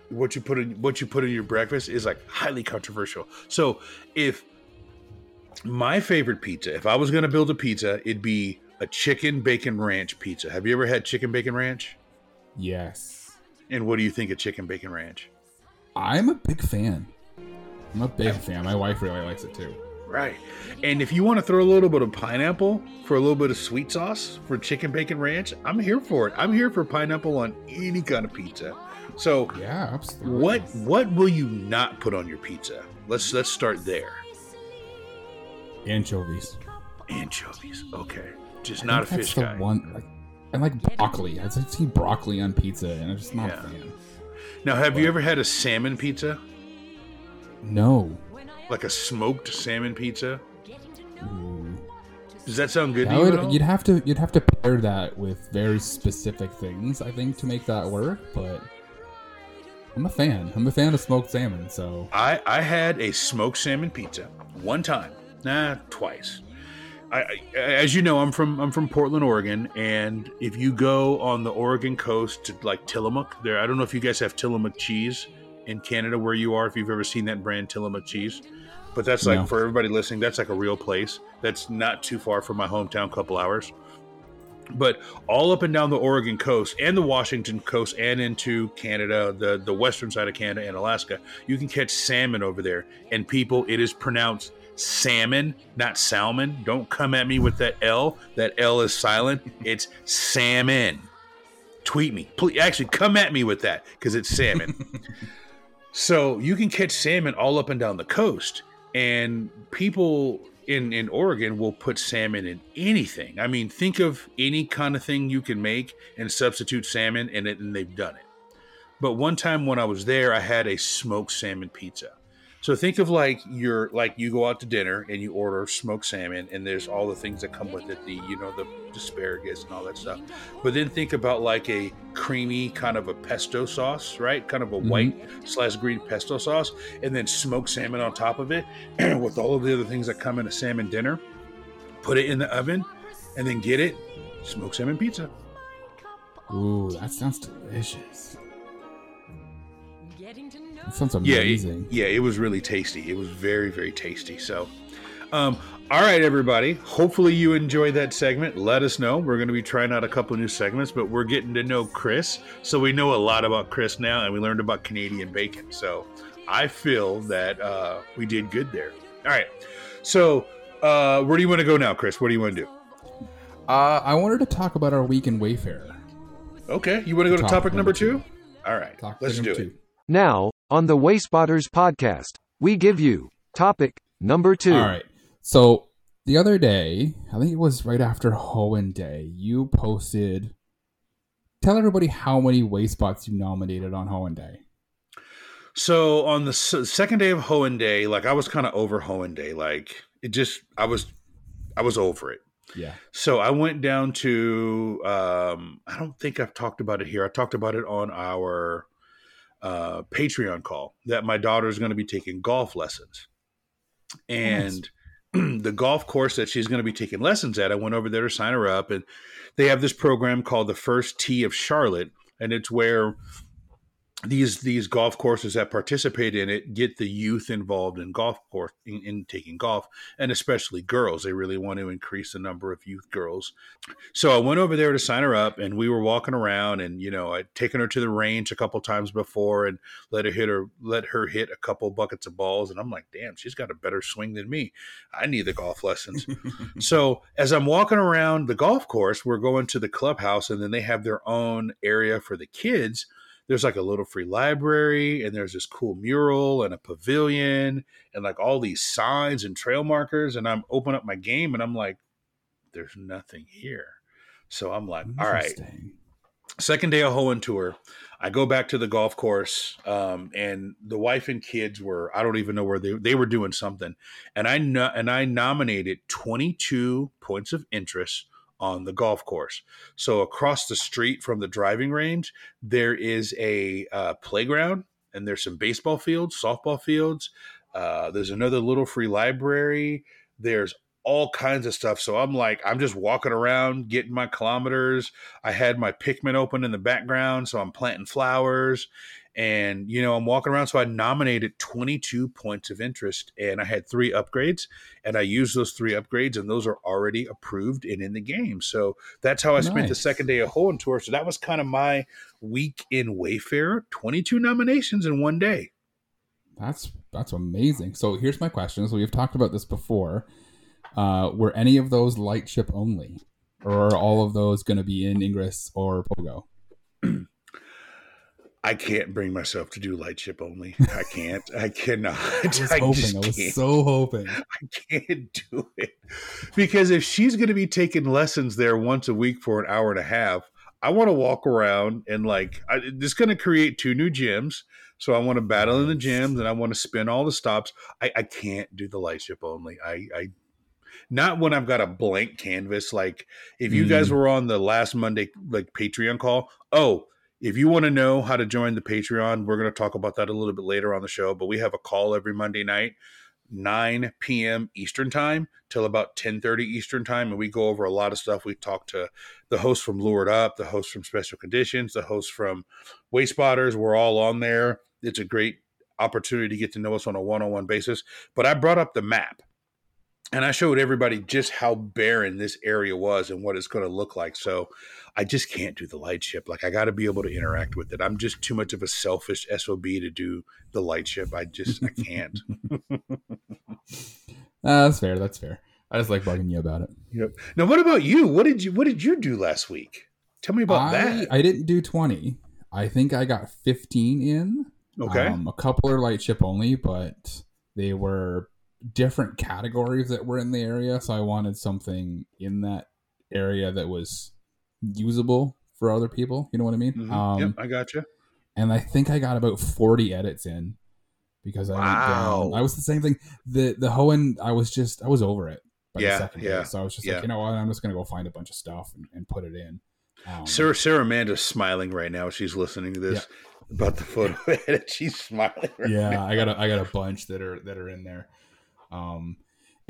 what you put in what you put in your breakfast is like highly controversial. So if my favorite pizza, if I was going to build a pizza, it'd be a chicken bacon ranch pizza. Have you ever had chicken bacon ranch? Yes. And what do you think of chicken bacon ranch? I'm a big fan. I'm a big fan. My wife really likes it too. Right. And if you want to throw a little bit of pineapple for a little bit of sweet sauce for chicken bacon ranch, I'm here for it. I'm here for pineapple on any kind of pizza. So yeah, absolutely. What what will you not put on your pizza? Let's let's start there. Anchovies. Anchovies. Okay. Just I not a fish guy. One, like, and like broccoli. I've seen broccoli on pizza and I'm just not yeah. a fan. Now, have but, you ever had a salmon pizza? No. Like a smoked salmon pizza? Ooh. Does that sound good that to you would, at all? You'd have to you'd have to pair that with very specific things, I think, to make that work, but I'm a fan. I'm a fan of smoked salmon, so I, I had a smoked salmon pizza one time. Nah, twice. I, I, as you know, I'm from I'm from Portland, Oregon, and if you go on the Oregon coast to like Tillamook, there I don't know if you guys have Tillamook cheese in Canada where you are, if you've ever seen that brand Tillamook cheese, but that's like no. for everybody listening, that's like a real place. That's not too far from my hometown, couple hours. But all up and down the Oregon coast and the Washington coast and into Canada, the, the western side of Canada and Alaska, you can catch salmon over there. And people, it is pronounced salmon, not salmon. Don't come at me with that L. That L is silent. It's salmon. Tweet me. Please, actually, come at me with that because it's salmon. So you can catch salmon all up and down the coast. And people in, in Oregon will put salmon in anything. I mean, think of any kind of thing you can make and substitute salmon in it, and they've done it. But one time when I was there, I had a smoked salmon pizza. So think of like you're like you go out to dinner and you order smoked salmon and there's all the things that come with it, the you know the asparagus and all that stuff. But then think about like a creamy kind of a pesto sauce, right? Kind of a mm-hmm. white slash green pesto sauce, and then smoked salmon on top of it, with all of the other things that come in a salmon dinner. Put it in the oven, and then get it smoked salmon pizza. Ooh, that sounds delicious. That sounds amazing. Yeah it, yeah, it was really tasty. It was very, very tasty. So, um, all right, everybody. Hopefully you enjoyed that segment. Let us know. We're going to be trying out a couple new segments, but we're getting to know Chris. So we know a lot about Chris now, and we learned about Canadian bacon. So I feel that uh, we did good there. All right. So uh, where do you want to go now, Chris? What do you want to do? Uh, I wanted to talk about our week in Wayfair. Okay. You want to go to topic, topic number two? two? All right. Topic Let's do two. it. Now, on the Wayspotters podcast, we give you topic number two. All right. So the other day, I think it was right after Hoenn Day, you posted, tell everybody how many Wayspots you nominated on Hoenn Day. So on the second day of Hoenn Day, like I was kind of over Hoenn Day. Like it just, I was, I was over it. Yeah. So I went down to, um, I don't think I've talked about it here. I talked about it on our uh, Patreon call that my daughter is going to be taking golf lessons. And nice. The golf course that she's going to be taking lessons at, I went over there to sign her up, and they have this program called the First Tee of Charlotte. And it's where these, these golf courses that participate in it get the youth involved in golf course in, in taking golf, and especially girls. They really want to increase the number of youth girls. So I went over there to sign her up, and we were walking around, and, you know, I'd taken her to the range a couple times before and let her hit her, let her hit a couple buckets of balls. And I'm like, damn, she's got a better swing than me. I need the golf lessons. So as I'm walking around the golf course, we're going to the clubhouse, and then they have their own area for the kids. There's like a little free library, and there's this cool mural and a pavilion and like all these signs and trail markers. And I'm open up my game and I'm like, there's nothing here. So I'm like, all right, second day of Hoenn tour. I go back to the golf course, um, and the wife and kids were, I don't even know where they, they were doing something. And I no, and I nominated twenty-two points of interest on the golf course. So across the street from the driving range, there is a uh, playground, and there's some baseball fields, softball fields. Uh, there's another little free library. There's all kinds of stuff. So I'm like, I'm just walking around, getting my kilometers. I had my Pikmin open in the background, so I'm planting flowers. And, you know, I'm walking around. So I nominated twenty-two points of interest, and I had three upgrades, and I used those three upgrades, and those are already approved and in the game. So that's how I nice. spent the second day of Hoenn tour. So that was kind of my week in Wayfarer, twenty-two nominations in one day. That's, that's amazing. So here's my question. So we've talked about this before. Uh, were any of those Lightship only, or are all of those going to be in Ingress or Pogo? I can't bring myself to do Lightship only. I can't. I cannot. I was I hoping. I was can't. so hoping. I can't do it. Because if she's going to be taking lessons there once a week for an hour and a half, I want to walk around and like, I, it's going to create two new gyms. So I want to battle in the gyms, and I want to spin all the stops. I, I can't do the Lightship only. I, I Not when I've got a blank canvas. Like if you mm. guys were on the last Monday, like Patreon call, oh, if you want to know how to join the Patreon, we're going to talk about that a little bit later on the show, but we have a call every Monday night, nine p.m. Eastern time till about ten thirty Eastern time. And we go over a lot of stuff. We talk to the host from Lured Up, the host from Special Conditions, the host from Wayspotters. We're all on there. It's a great opportunity to get to know us on a one-on-one basis. But I brought up the map, and I showed everybody just how barren this area was and what it's going to look like. So I just can't do the Lightship. Like I got to be able to interact with it. I'm just too much of a selfish S O B to do the Lightship. I just, I can't. uh, that's fair. That's fair. I just like bugging you about it. Yep. Now, what about you? What did you, what did you do last week? Tell me about I, that. I didn't do twenty. I think I got fifteen in. Okay. Um, a couple are Lightship only, but they were different categories that were in the area, so I wanted something in that area that was usable for other people, you know what I mean? Mm-hmm. um yep, I gotcha. And I think I got about forty edits in, because I wow. went down. I was the same thing, the the Hoenn, I was just I was over it by yeah the second yeah day. So I was just yeah. like, you know what, I'm just gonna go find a bunch of stuff and, and put it in. um, Sarah, Sarah Amanda's smiling right now, she's listening to this yeah. about the photo edit. She's smiling right yeah now. I got a, I got a bunch that are that are in there. Um,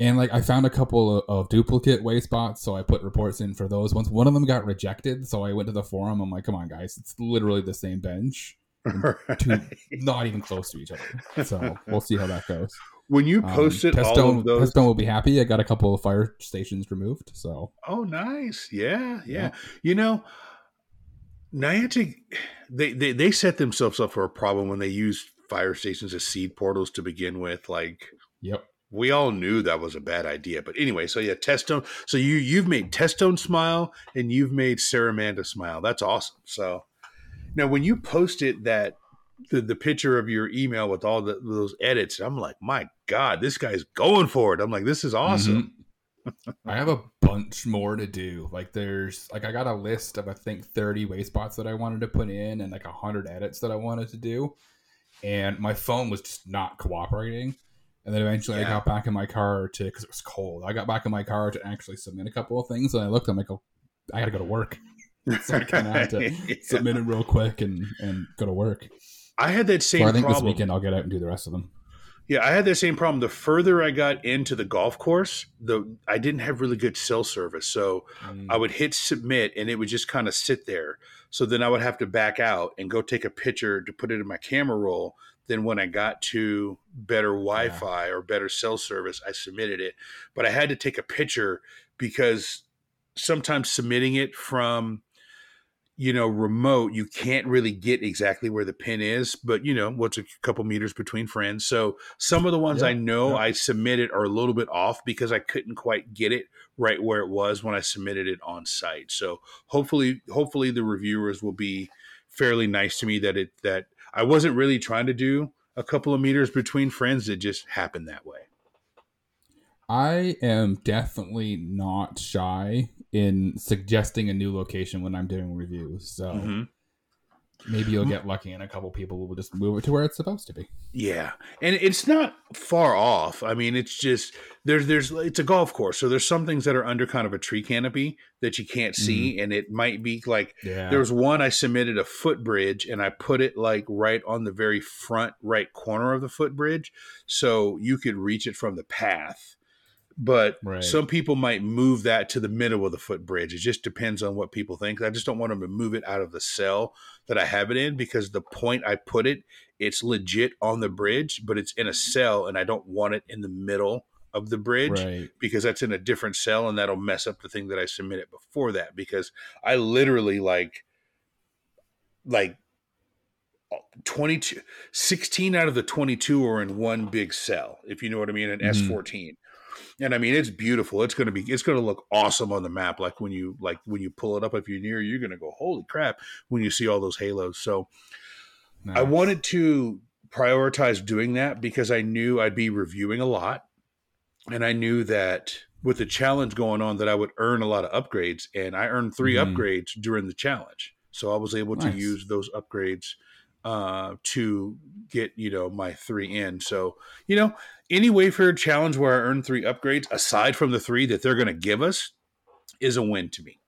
and like I found a couple of, of duplicate way spots, so I put reports in for those ones. One of them got rejected, so I went to the forum. I'm like, come on, guys, it's literally the same bench, right. two, not even close to each other. So we'll see how that goes. When you post um, it, Testone, all of those, Testone will be happy. I got a couple of fire stations removed. So oh, nice, yeah, yeah. yeah. You know, Niantic, they, they they set themselves up for a problem when they used fire stations as seed portals to begin with. Like, yep. We all knew that was a bad idea, but anyway, so yeah, Testone. So you you've made Testone smile, and you've made Sarah Amanda smile. That's awesome. So now, when you posted that the, the picture of your email with all the, those edits, I'm like, my God, this guy's going for it. I'm like, this is awesome. Mm-hmm. I have a bunch more to do. Like, there's like I got a list of I think thirty wayspots that I wanted to put in, and like a hundred edits that I wanted to do. and my phone was just not cooperating. And then eventually yeah. I got back in my car to, because it was cold, I got back in my car to actually submit a couple of things. And I looked, I'm like, oh, I got to go to work. So I kind of had to yeah. submit it real quick and, and go to work. I had that same problem. So I think problem. This weekend I'll get out and do the rest of them. Yeah, I had that same problem. The further I got into the golf course, the I didn't have really good cell service. So mm. I would hit submit and it would just kind of sit there. So then I would have to back out and go take a picture to put it in my camera roll. Then when I got to better Wi-Fi yeah. or better cell service, I submitted it. But I had to take a picture because sometimes submitting it from, you know, remote, you can't really get exactly where the pin is, but you know, what's a couple meters between friends. So some of the ones yep, I know yep. I submitted are a little bit off because I couldn't quite get it right where it was when I submitted it on site. So hopefully, hopefully the reviewers will be fairly nice to me that it, that I wasn't really trying to do a couple of meters between friends. It just happened that way. I am definitely not shy in suggesting a new location when I'm doing reviews. So mm-hmm. maybe you'll get lucky and a couple people will just move it to where it's supposed to be. Yeah. And it's not far off. I mean, it's just, there's, there's, it's a golf course. So there's some things that are under kind of a tree canopy that you can't see. Mm-hmm. And it might be like, yeah. there was one, I submitted a footbridge and I put it like right on the very front right corner of the footbridge. So you could reach it from the path. But right. some people might move that to the middle of the footbridge. It just depends on what people think. I just don't want them to move it out of the cell that I have it in because the point I put it, it's legit on the bridge, but it's in a cell and I don't want it in the middle of the bridge right. because that's in a different cell and that'll mess up the thing that I submitted before that because I literally like, like twenty-two, sixteen out of the twenty-two are in one big cell, if you know what I mean, an mm-hmm. S fourteen. And I mean, it's beautiful. It's going to be, it's going to look awesome on the map. Like when you, like when you pull it up, if you're near, you're going to go, holy crap, when you see all those halos. So nice. I wanted to prioritize doing that because I knew I'd be reviewing a lot. And I knew that with the challenge going on that I would earn a lot of upgrades, and I earned three mm-hmm. upgrades during the challenge. So I was able nice. to use those upgrades uh, to get, you know, my three in. So, you know, any Wayfair challenge where I earn three upgrades, aside from the three that they're going to give us, is a win to me.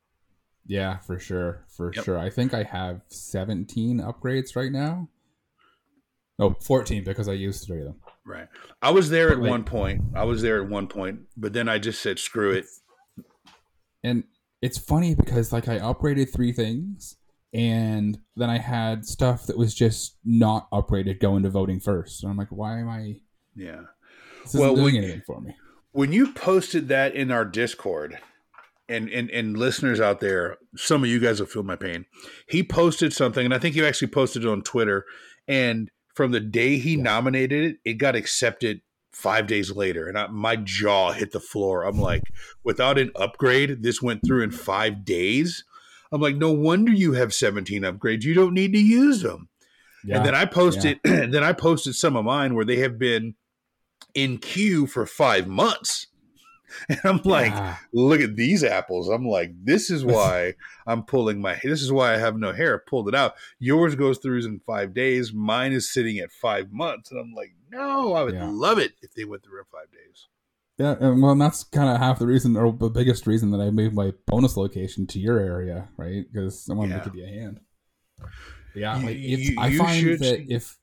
Yeah, for sure. For yep. sure. I think I have seventeen upgrades right now. No, fourteen because I used three of them. Right. I was there but at like, one point. I was there at one point, but then I just said, screw it. And it's funny because like I upgraded three things and then I had stuff that was just not upgraded going to voting first. And I'm like, why am I... Yeah. This isn't well, doing when, anything for me. When you posted that in our Discord, and, and and listeners out there, some of you guys will feel my pain. He posted something, and I think you actually posted it on Twitter. And from the day he yeah. nominated it, it got accepted five days later. And I, my jaw hit the floor. I'm like, without an upgrade, this went through in five days. I'm like, no wonder you have seventeen upgrades. You don't need to use them. Yeah. And then I posted. Yeah. And then I posted some of mine where they have been in queue for five months. And I'm like, yeah. look at these apples. I'm like, this is why I'm pulling my, this is why I have no hair. I pulled it out. Yours goes through in five days. Mine is sitting at five months. And I'm like, no, I would yeah. love it if they went through in five days. Yeah. And well, and that's kind of half the reason, or the biggest reason that I moved my bonus location to your area, right? Because I wanted yeah. to give you a hand. Yeah. You, like it's, you, I you find should... that if,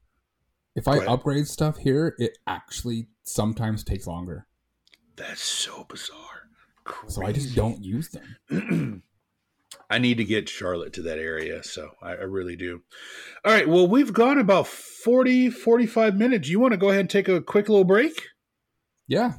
if I upgrade stuff here, it actually sometimes takes longer. That's so bizarre. Crazy. So I just don't use them. I need to get Charlotte to that area, so I, I really do. All right, well, we've got about forty, forty-five minutes. You want to go ahead and take a quick little break? Yeah.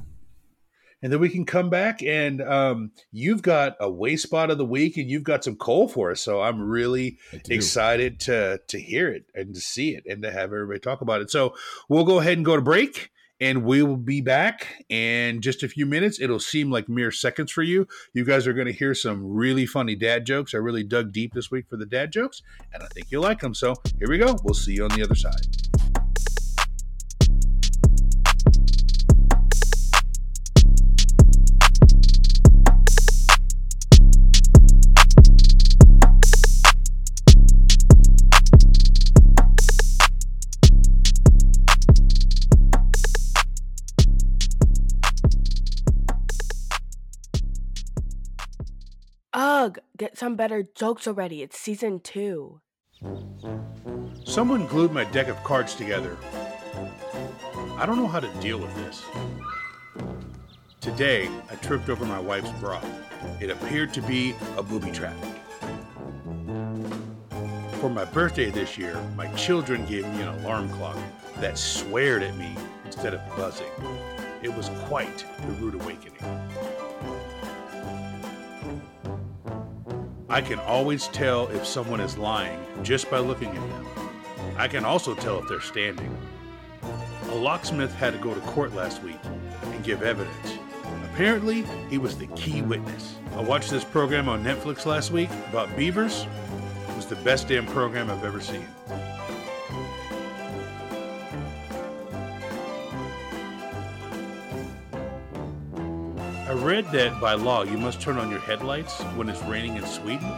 And then we can come back, and um, you've got a Wayspot of the week, and you've got some coal for us. So I'm really excited to to hear it and to see it and to have everybody talk about it. So we'll go ahead and go to break, and we will be back in just a few minutes. It'll seem like mere seconds for you. You guys are going to hear some really funny dad jokes. I really dug deep this week for the dad jokes, and I think you'll like them. So here we go. We'll see you on the other side. Ugh, get some better jokes already. It's season two. Someone glued my deck of cards together. I don't know how to deal with this. Today, I tripped over my wife's bra. It appeared to be a booby trap. For my birthday this year, my children gave me an alarm clock that sweared at me instead of buzzing. It was quite the rude awakening. I can always tell if someone is lying just by looking at them. I can also tell if they're standing. A locksmith had to go to court last week and give evidence. Apparently, he was the key witness. I watched this program on Netflix last week about beavers. It was the best damn program I've ever seen. I read that by law you must turn on your headlights when it's raining in Sweden.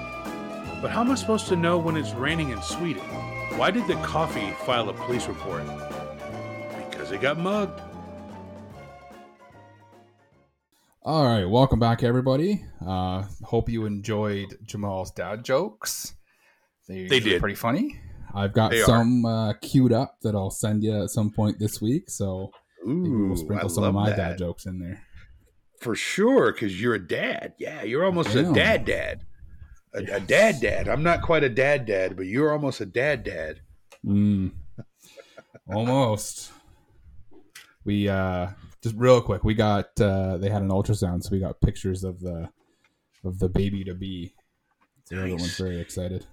But how am I supposed to know when it's raining in Sweden? Why did the coffee file a police report? Because it got mugged. All right, welcome back, everybody. Uh, hope you enjoyed Jamal's dad jokes. They, they did. Pretty funny. I've got they some uh, queued up that I'll send you at some point this week. So Ooh, we'll sprinkle I some of my that. dad jokes in there. For sure, because you're a dad. Yeah, you're almost Damn. a dad dad. A, yes. a dad dad. I'm not quite a dad dad, but you're almost a dad dad. Mm. Almost. We, uh, just real quick, we got, uh, they had an ultrasound, so we got pictures of the of the baby to be. Nice. Everyone's very excited.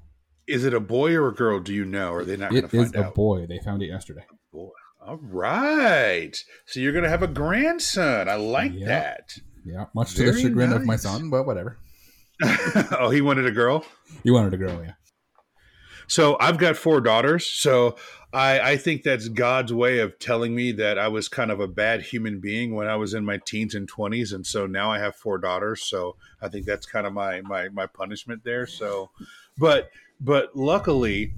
Is it a boy or a girl? Do you know? Or are they not going to find out? It is a boy. They found it yesterday. A boy. All right. So you're going to have a grandson. I like yep. that. Yeah. Much Very to the chagrin nice. of my son, but whatever. Oh, he wanted a girl? He wanted a girl, yeah. So I've got four daughters. So I, I think that's God's way of telling me that I was kind of a bad human being when I was in my teens and twenties. And so now I have four daughters. So I think that's kind of my, my, my punishment there. So, but, but luckily,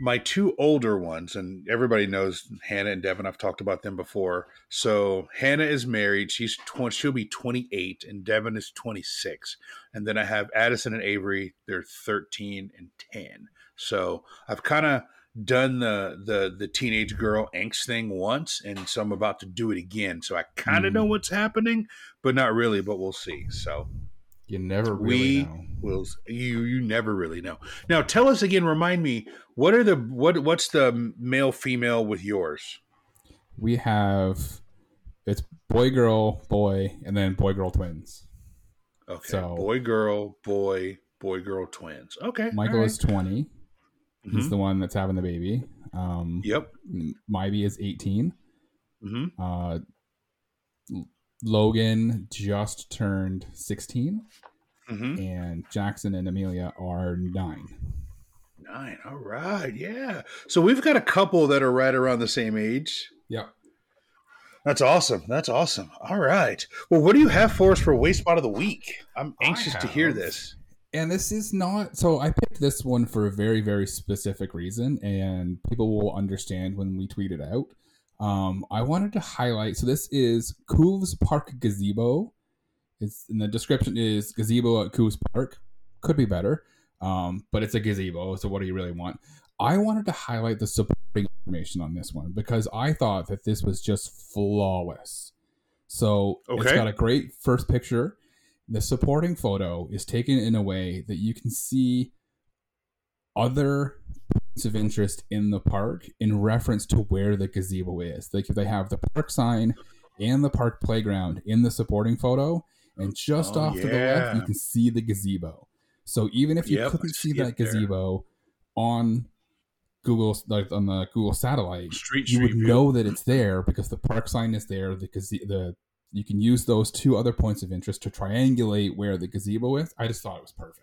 my two older ones, and everybody knows Hannah and Devin. I've talked about them before. So Hannah is married. She's tw- she'll be twenty-eight, and Devin is twenty-six. And then I have Addison and Avery. They're thirteen and ten. So I've kind of done the, the the teenage girl angst thing once, and so I'm about to do it again. So I kind of mm. know what's happening, but not really. But we'll see. So. You never really we know. Will, you you never really know. Now tell us again. Remind me what are the what what's the male female with yours? We have it's boy girl boy and then boy girl twins. Okay, so boy girl boy boy girl twins. Okay, Michael right. is twenty. Mm-hmm. He's the one that's having the baby. Um, yep. Mivy is eighteen. Mm-hmm. Uh, Logan just turned sixteen, mm-hmm. and Jackson and Amelia are nine. Nine. All right. Yeah. So we've got a couple that are right around the same age. Yep. That's awesome. That's awesome. All right. Well, what do you have for us for Wayspot of the Week? I'm anxious have, to hear this. And this is not, so I picked this one for a very, very specific reason, and people will understand when we tweet it out. Um, I wanted to highlight, so this is Coov's Park Gazebo. It's in the description is gazebo at Coov's Park. Could be better, um, but it's a gazebo, so what do you really want? I wanted to highlight the supporting information on this one because I thought that this was just flawless. So okay. It's got a great first picture. The supporting photo is taken in a way that you can see other of interest in the park in reference to where the gazebo is. Like they have the park sign and the park playground in the supporting photo, and just oh, off yeah. to the left you can see the gazebo. So even if you yep, couldn't see that gazebo there. on Google, like on the Google satellite, street, you street would view. know that it's there because the park sign is there. The gazebo, the you can use those two other points of interest to triangulate where the gazebo is. I just thought it was perfect.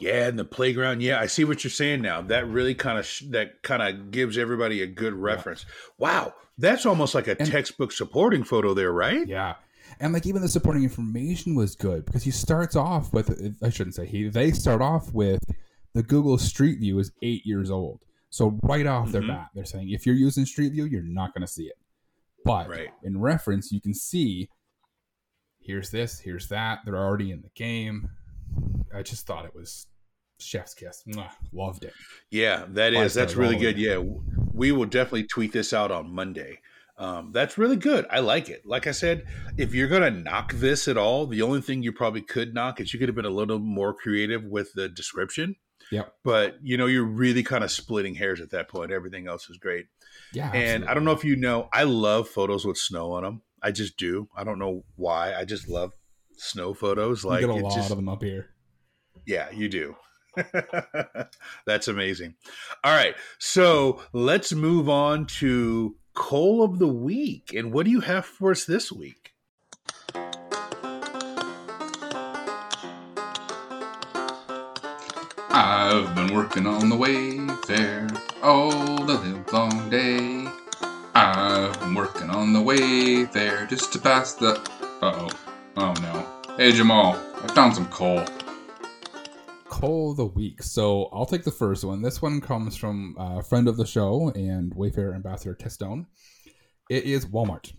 Yeah, and the playground. Yeah, I see what you're saying now. That really kind of sh- that kind of gives everybody a good reference. Yeah. Wow, that's almost like a and, textbook supporting photo there, right? Yeah, and like even the supporting information was good because he starts off with I shouldn't say he. They start off with the Google Street View is eight years old, so right off mm-hmm. their bat, they're saying if you're using Street View, you're not going to see it. But right. in reference, you can see here's this, here's that. They're already in the game. I just thought it was chef's kiss. Mwah. Loved it. Yeah, that Five is. That's really good. It. Yeah, we will definitely tweet this out on Monday. Um, that's really good. I like it. Like I said, if you're going to knock this at all, the only thing you probably could knock is you could have been a little more creative with the description. Yeah. But, you know, you're really kind of splitting hairs at that point. Everything else is great. Yeah. And absolutely. I don't know if you know, I love photos with snow on them. I just do. I don't know why. I just love snow photos. Like, you get a lot just, of them up here. Yeah, you do. That's amazing. All right. So let's move on to Coal of the Week. And what do you have for us this week? I've been working on the Wayfair all the live long day. I've been working on the Wayfair just to pass the... Uh-oh. Oh, no. Hey, Jamal. I found some coal. Coal of the Week. So I'll take the first one. This one comes from a friend of the show and Wayfair ambassador Testone. It is Walmart.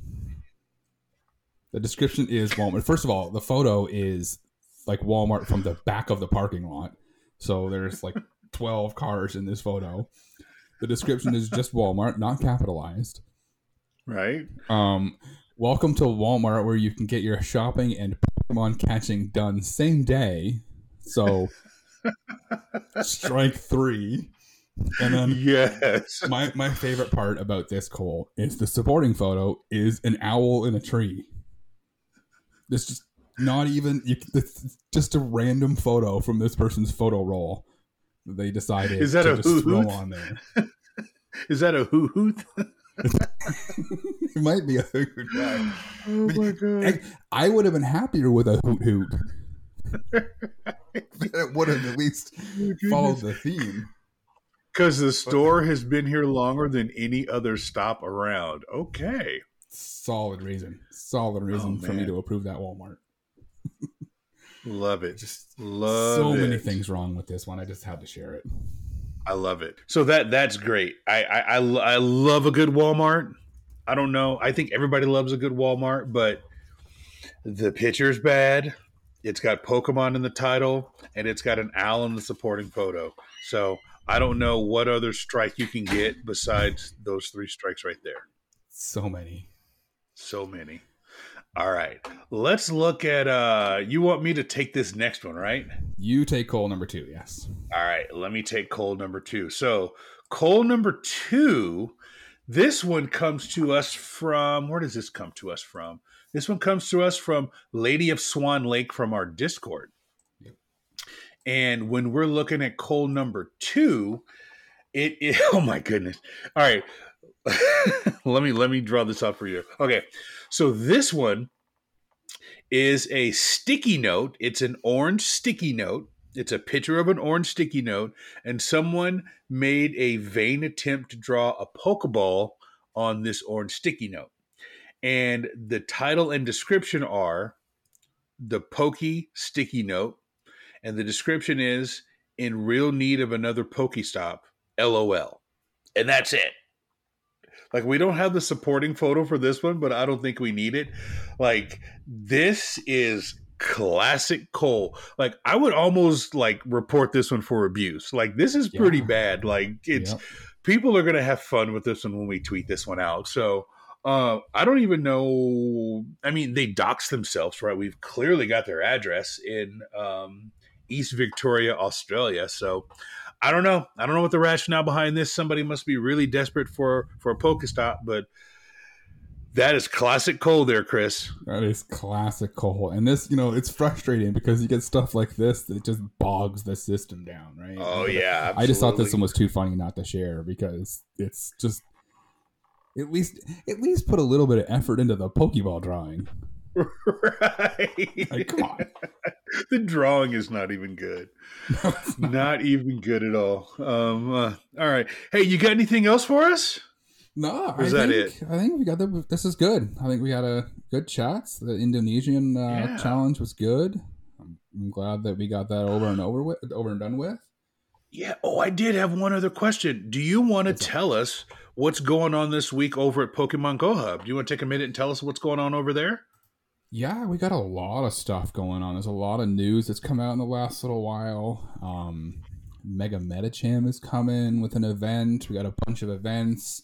The description is Walmart. First of all, the photo is like Walmart from the back of the parking lot. So there's like twelve cars in this photo. The description is just Walmart, not capitalized. Right. Um, welcome to Walmart, where you can get your shopping and Pokemon catching done same day. So... strike three. And then yes, my, my favorite part about this Cole is the supporting photo is an owl in a tree. It's just not even you, it's just a random photo from this person's photo roll. They decided is that to a just throw on there. Is that a hoo-hoot? It might be a hoot-hoot. Guy. Oh but my god! I, I would have been happier with a hoot-hoot. It would have at least followed the theme. Because the store has been here longer than any other stop around. Okay. Solid reason. Solid reason oh, for me to approve that Walmart. Love it. Just love so it. So many things wrong with this one. I just had to share it. I love it. So that that's great. I I, I, I love a good Walmart. I don't know. I think everybody loves a good Walmart, but the picture's bad. It's got Pokemon in the title, and it's got an owl in the supporting photo. So I don't know what other strike you can get besides those three strikes right there. So many. So many. All right. Let's look at... Uh, you want me to take this next one, right? You take coal number two, yes. All right. Let me take coal number two. So coal number two, this one comes to us from... Where does this come to us from? This one comes to us from Lady of Swan Lake from our Discord. Yep. And when we're looking at coal number two, it is, oh my goodness. All right. let me, let me draw this up for you. Okay. So this one is a sticky note. It's an orange sticky note. It's a picture of an orange sticky note. And someone made a vain attempt to draw a Pokeball on this orange sticky note. And the title and description are the Pokey Sticky Note. And the description is in real need of another Pokestop, L O L. And that's it. Like, we don't have the supporting photo for this one, but I don't think we need it. Like, this is classic Cole. Like, I would almost like report this one for abuse. Like, this is yeah. pretty bad. Like, it's yep. people are going to have fun with this one when we tweet this one out. So, Uh, I don't even know. I mean, they doxed themselves, right? We've clearly got their address in um, East Victoria, Australia. So I don't know. I don't know what the rationale behind this. Somebody must be really desperate for, for a Pokestop, but that is classic Cole there, Chris. That is classic Cole. And this, you know, it's frustrating because you get stuff like this that just bogs the system down, right? Oh, but yeah. Absolutely. I just thought this one was too funny not to share because it's just... At least, at least put a little bit of effort into the Pokeball drawing. Right. Like, come on. The drawing is not even good. No, it's not. Not even good at all. Um, uh, all right. Hey, you got anything else for us? No. Or is I that think, it? I think we got the, this is good. I think we had a good chat. The Indonesian uh, yeah. challenge was good. I'm, I'm glad that we got that over and over with, over and done with. Yeah. Oh, I did have one other question. Do you want to tell up? us what's going on this week over at Pokémon Go Hub? Do you want to take a minute and tell us what's going on over there? Yeah, we got a lot of stuff going on. There's a lot of news that's come out in the last little while. Um, Mega Medicham is coming with an event. We got a bunch of events.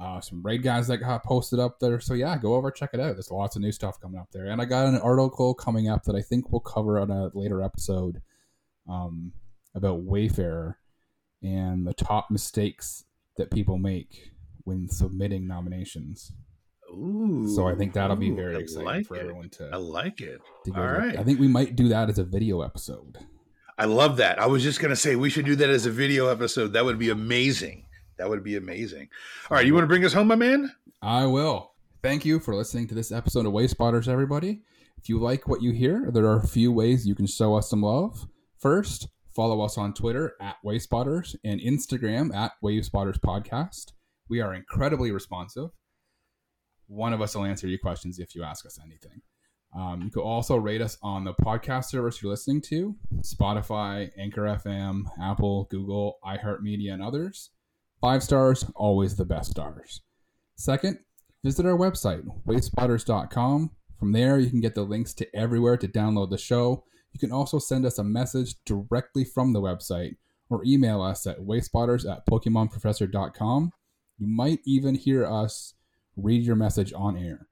Uh, some raid guys that got posted up there. So yeah, go over, check it out. There's lots of new stuff coming up there. And I got an article coming up that I think we'll cover on a later episode um, about Wayfarer and the top mistakes that people make when submitting nominations. Ooh, so I think that'll ooh, be very I exciting like for it. everyone to. I like it. All right. It. I think we might do that as a video episode. I love that. I was just going to say we should do that as a video episode. That would be amazing. That would be amazing. All right. You want to bring us home, my man? I will. Thank you for listening to this episode of Wayspotters, everybody. If you like what you hear, there are a few ways you can show us some love. First, follow us on Twitter at Wayspotters and Instagram at Wayspotters Podcast. We are incredibly responsive. One of us will answer your questions if you ask us anything. Um, you can also rate us on the podcast service you're listening to, Spotify, Anchor F M, Apple, Google, iHeartMedia, and others. Five stars, always the best stars. Second, visit our website, wayspotters dot com. From there, you can get the links to everywhere to download the show. You can also send us a message directly from the website or email us at wayspotters at pokemonprofessor dot com. You might even hear us read your message on air.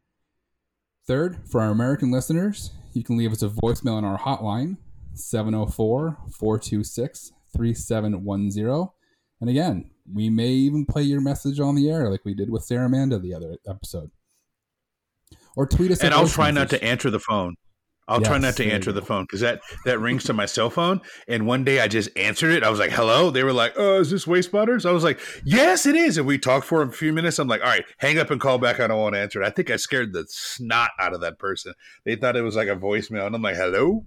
Third, for our American listeners, you can leave us a voicemail on our hotline, seven oh four, four two six, three seven one zero. And again, we may even play your message on the air like we did with Sarah Amanda the other episode. Or tweet us. And I'll try message. not to answer the phone. I'll yes, try not to answer the phone because that, that rings to my cell phone. And one day I just answered it. I was like, hello. They were like, oh, is this Wayspotters? I was like, yes, it is. And we talked for a few minutes. I'm like, all right, hang up and call back. I don't want to answer it. I think I scared the snot out of that person. They thought it was like a voicemail. And I'm like, hello?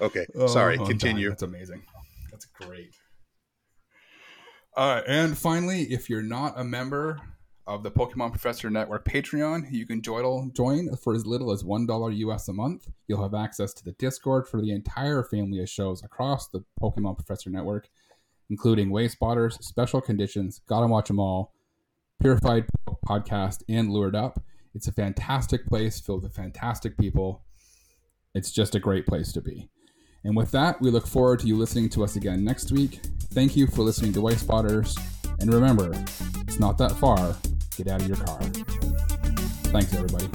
Okay. Oh, sorry. Oh, continue. That's amazing. That's great. All right. And finally, if you're not a member of the Pokémon Professor Network Patreon, you can join, join for as little as one dollar U S a month. You'll have access to the Discord for the entire family of shows across the Pokémon Professor Network, including Wayspotters, Special Conditions, Gotta Watch 'Em All, Purified Podcast, and Lured Up. It's a fantastic place filled with fantastic people. It's just a great place to be. And with that, we look forward to you listening to us again next week. Thank you for listening to Wayspotters. And remember, it's not that far. Get out of your car. Thanks, everybody.